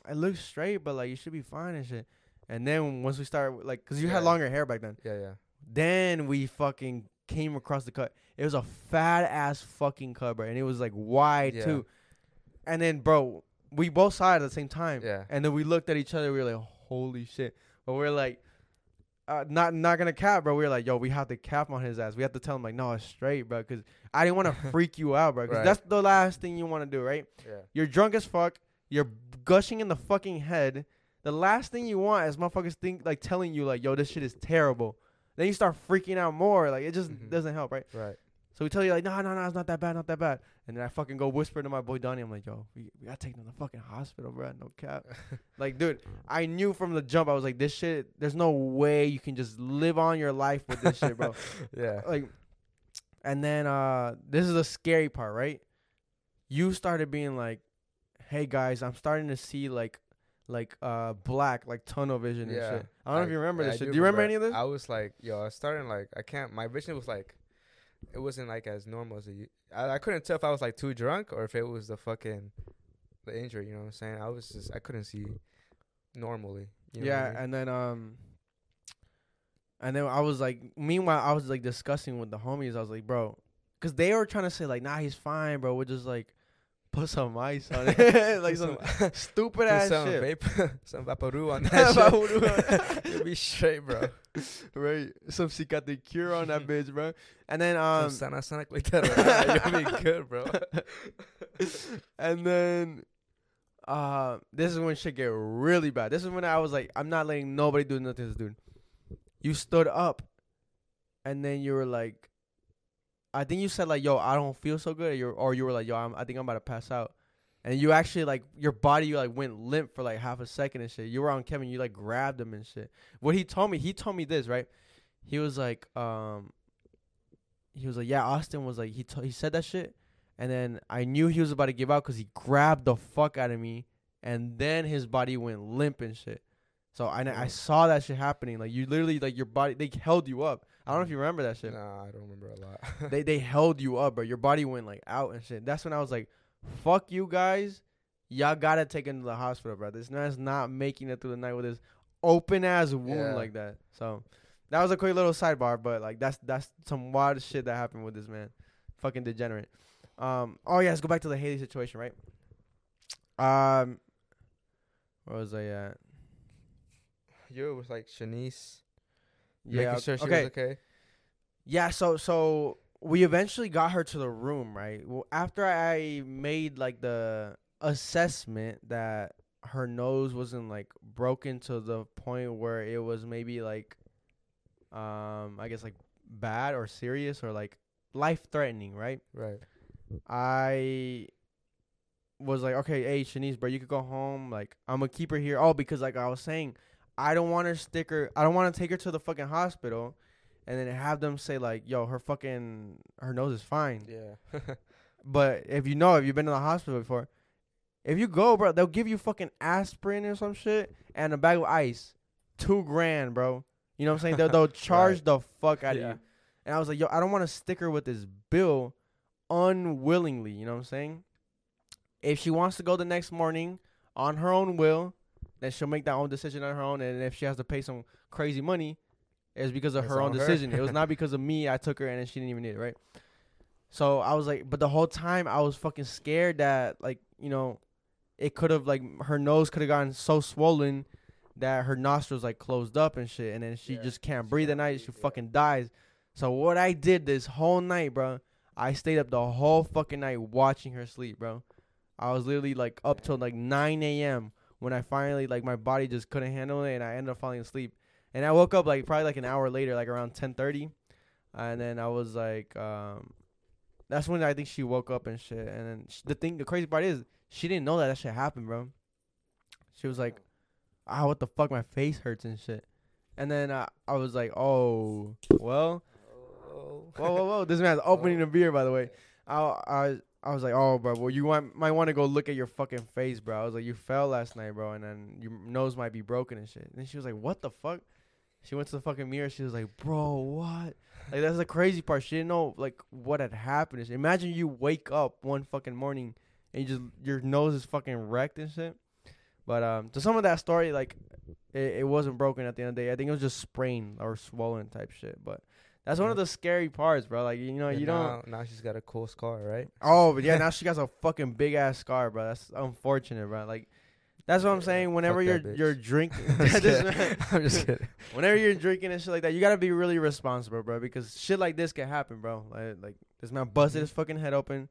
it looks straight, but like you should be fine and shit. And then once we started, like, cause you had longer hair back then. Yeah. Then we fucking came across the cut. It was a fat ass fucking cut, bro, and it was like wide too. And then, bro, we both saw it at the same time. Yeah. And then we looked at each other. We were like, holy shit. But we were like, not gonna cap, bro. We were like, yo, we have to cap on his ass. We have to tell him like, no, it's straight, bro, because I didn't want to freak you out, bro, because that's the last thing you want to do, right? Yeah. You're drunk as fuck. You're gushing in the fucking head. The last thing you want is motherfuckers think like telling you like, yo, this shit is terrible. Then you start freaking out more. Like, it just doesn't help, right? Right. So we tell you, like, no, it's not that bad, not that bad. And then I fucking go whisper to my boy Donnie. I'm like, yo, we got to take them to the fucking hospital, bro. No cap. Like, dude, I knew from the jump. I was like, this shit, there's no way you can just live on your life with this shit, bro. Yeah. Like, and then this is the scary part, right? You started being like, hey, guys, I'm starting to see, like black, like tunnel vision and shit. I don't know if you remember this shit. Do you remember any of this? I was like, yo, I started like, I can't, my vision was like, it wasn't like as normal as it, I couldn't tell if I was like too drunk or if it was the fucking, the injury, you know what I'm saying? I was just, I couldn't see normally. You know what I mean? And then I was like, meanwhile, I was like discussing with the homies. I was like, bro, cause they were trying to say like, nah, he's fine, bro. We're just like, put some ice on it. Like some stupid ass shit. Vapor, some vaporu on that shit. You'll be straight, bro. Right? Some cicatricure on that bitch, bro. And then... some Sanasonic like that. You'll be good, bro. And then... this is when shit get really bad. This is when I was like, I'm not letting nobody do nothing to this dude. You stood up. And then you were like... I think you said, like, yo, I don't feel so good. Or you were like, yo, I think I'm about to pass out. And you actually, like, your body, you, like, went limp for, like, half a second and shit. You were on Kevin. You, like, grabbed him and shit. What he told me this, right? He was like, yeah, Austin was like, he said that shit. And then I knew he was about to give out because he grabbed the fuck out of me. And then his body went limp and shit. So I saw that shit happening. Like, you literally, like, your body, they held you up. I don't know if you remember that shit. Nah, I don't remember a lot. They held you up, bro. Your body went, like, out and shit. That's when I was like, fuck you guys. Y'all got to take him to the hospital, bro. This man's not making it through the night with this open-ass wound like that. So that was a quick little sidebar, but, like, that's some wild shit that happened with this man. Fucking degenerate. Oh, yeah, let's go back to the Haley situation, right? Where was I at? You was, like, Shanice... Yeah. Sure she was okay. Yeah. So we eventually got her to the room, right? Well, after I made like the assessment that her nose wasn't like broken to the point where it was maybe like, I guess like bad or serious or like life-threatening, right? Right. I was like, okay, hey Shanice, bro, you could go home. Like, I'm gonna keep her here. Oh, because like I was saying. I don't want to take her to the fucking hospital and then have them say, like, yo, her nose is fine. Yeah. But if you've been to the hospital before, if you go, bro, they'll give you fucking aspirin or some shit and a bag of ice. $2,000, bro. You know what I'm saying? They'll charge the fuck out of you. And I was like, yo, I don't want to stick her with this bill unwillingly. You know what I'm saying? If she wants to go the next morning on her own will, then she'll make that own decision on her own. And if she has to pay some crazy money, it's because of her own decision. It was not because of me. I took her and she didn't even need it, right? So I was like, but the whole time I was fucking scared that, like, you know, it could have, like, her nose could have gotten so swollen that her nostrils, like, closed up and shit. And then she just can't breathe at night. She fucking dies. So what I did this whole night, bro, I stayed up the whole fucking night watching her sleep, bro. I was literally, like, up till, like, 9 a.m., when I finally, like, my body just couldn't handle it, and I ended up falling asleep. And I woke up, like, probably, like, an hour later, like, around 10:30. And then I was, like, that's when I think she woke up and shit. And then the crazy part is, she didn't know that shit happened, bro. She was like, ah, what the fuck, my face hurts and shit. And then I was like, oh, well. Whoa. This man's opening a beer, by the way. I was like, oh, bro, well, you might want to go look at your fucking face, bro. I was like, you fell last night, bro, and then your nose might be broken and shit. And then she was like, what the fuck? She went to the fucking mirror. She was like, bro, what? Like, that's the crazy part. She didn't know, like, what had happened. Imagine you wake up one fucking morning and your nose is fucking wrecked and shit. But to some of that story, like, it wasn't broken at the end of the day. I think it was just sprained or swollen type shit, but. That's one of the scary parts, bro. Like, you know, you don't... Now she's got a cool scar, right? Oh, but yeah, now she got a fucking big-ass scar, bro. That's unfortunate, bro. Like, that's what I'm saying. Whenever you're drinking... I'm just kidding. Whenever you're drinking and shit like that, you got to be really responsible, bro, because shit like this can happen, bro. Like this man busted his fucking head open.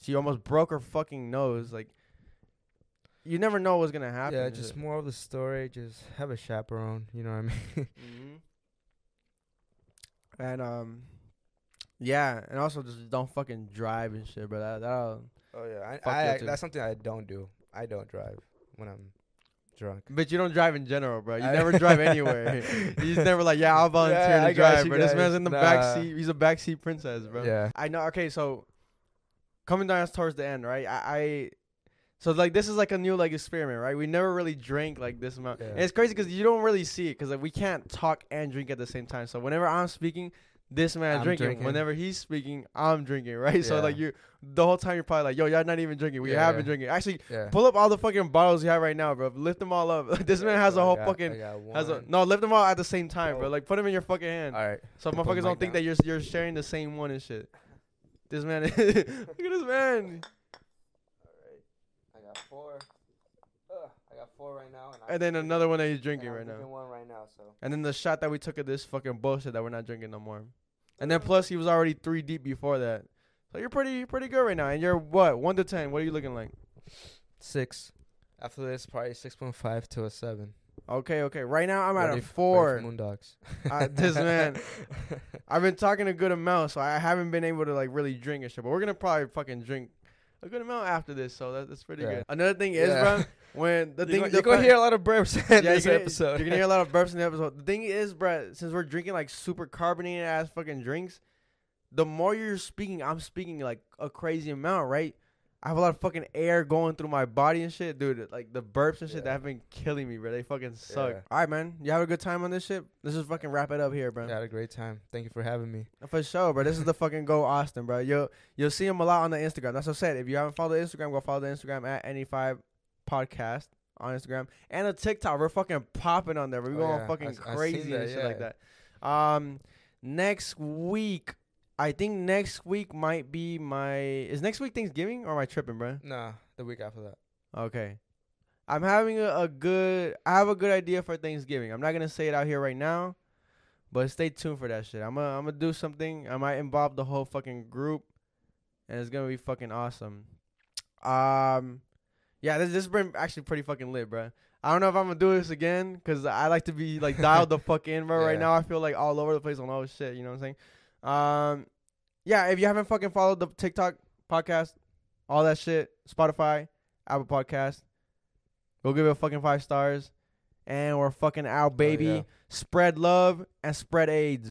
She almost broke her fucking nose. Like, you never know what's going to happen. Yeah, just more of the story. Just have a chaperone. You know what I mean? Mm-hmm. And yeah, and also just don't fucking drive and shit, bro. That'll oh yeah, I that's something I don't do. I don't drive when I'm drunk. But you don't drive in general, bro. You never drive anywhere. You just never like, yeah, I'll volunteer to drive, bro. This man's in the backseat. He's a backseat princess, bro. Yeah. I know. Okay, so coming down towards the end, right? So, like, this is, like, a new, like, experiment, right? We never really drank, like, this amount. Yeah. And it's crazy because you don't really see it because, like, we can't talk and drink at the same time. So, whenever I'm speaking, this man's drinking. Whenever he's speaking, I'm drinking, right? Yeah. So, like, the whole time you're probably like, yo, y'all not even drinking. We have been drinking. Actually, pull up all the fucking bottles you have right now, bro. Lift them all up. This man has a whole no, lift them all at the same time, bro. Like, put them in your fucking hand. All right. So, motherfuckers don't think that you're sharing the same one and shit. This man, look at this man. I got four right now. And then another one that he's drinking right now. One right now, so. And then the shot that we took of this fucking bullshit that we're not drinking no more. And then plus he was already 3 deep before that. So you're pretty good right now. And you're what? 1 to 10. What are you looking like? 6. After this, probably 6.5 to a 7. Okay. Right now I'm at a 4. Moondogs. This man. I've been talking a good amount, so I haven't been able to like really drink and shit. But we're gonna probably fucking drink a good amount after this, so that's pretty good. Another thing is, bro, when you're gonna hear a lot of burps in this episode. You're gonna hear a lot of burps in the episode. The thing is, bro, since we're drinking like super carbonated ass fucking drinks, the more you're speaking, I'm speaking like a crazy amount, right? I have a lot of fucking air going through my body and shit, dude. Like the burps and shit that have been killing me, bro. They fucking suck. All right, man. You have a good time on this shit? Let's just fucking wrap it up here, bro. I had a great time. Thank you for having me. For sure, bro. This is the fucking Go Austin, bro. You'll see him a lot on the Instagram. That's what I said. If you haven't followed the Instagram, go follow the Instagram at N85Podcast on Instagram. And a TikTok. We're fucking popping on there. We're going fucking crazy and shit like that. Next week. I think next week might be is next week Thanksgiving or am I tripping, bro? Nah, the week after that. Okay. I'm having I have a good idea for Thanksgiving. I'm not going to say it out here right now, but stay tuned for that shit. I'm going to do something. I might involve the whole fucking group, and it's going to be fucking awesome. Yeah, this has been actually pretty fucking lit, bro. I don't know if I'm going to do this again because I like to be, like, dialed the fuck in, bro. Yeah. Right now I feel, like, all over the place on all this shit, you know what I'm saying? Yeah, if you haven't fucking followed the TikTok podcast, all that shit, Spotify, Apple Podcast, go give it a fucking 5 stars. And we're fucking out, baby. Yeah. Spread love and spread AIDS.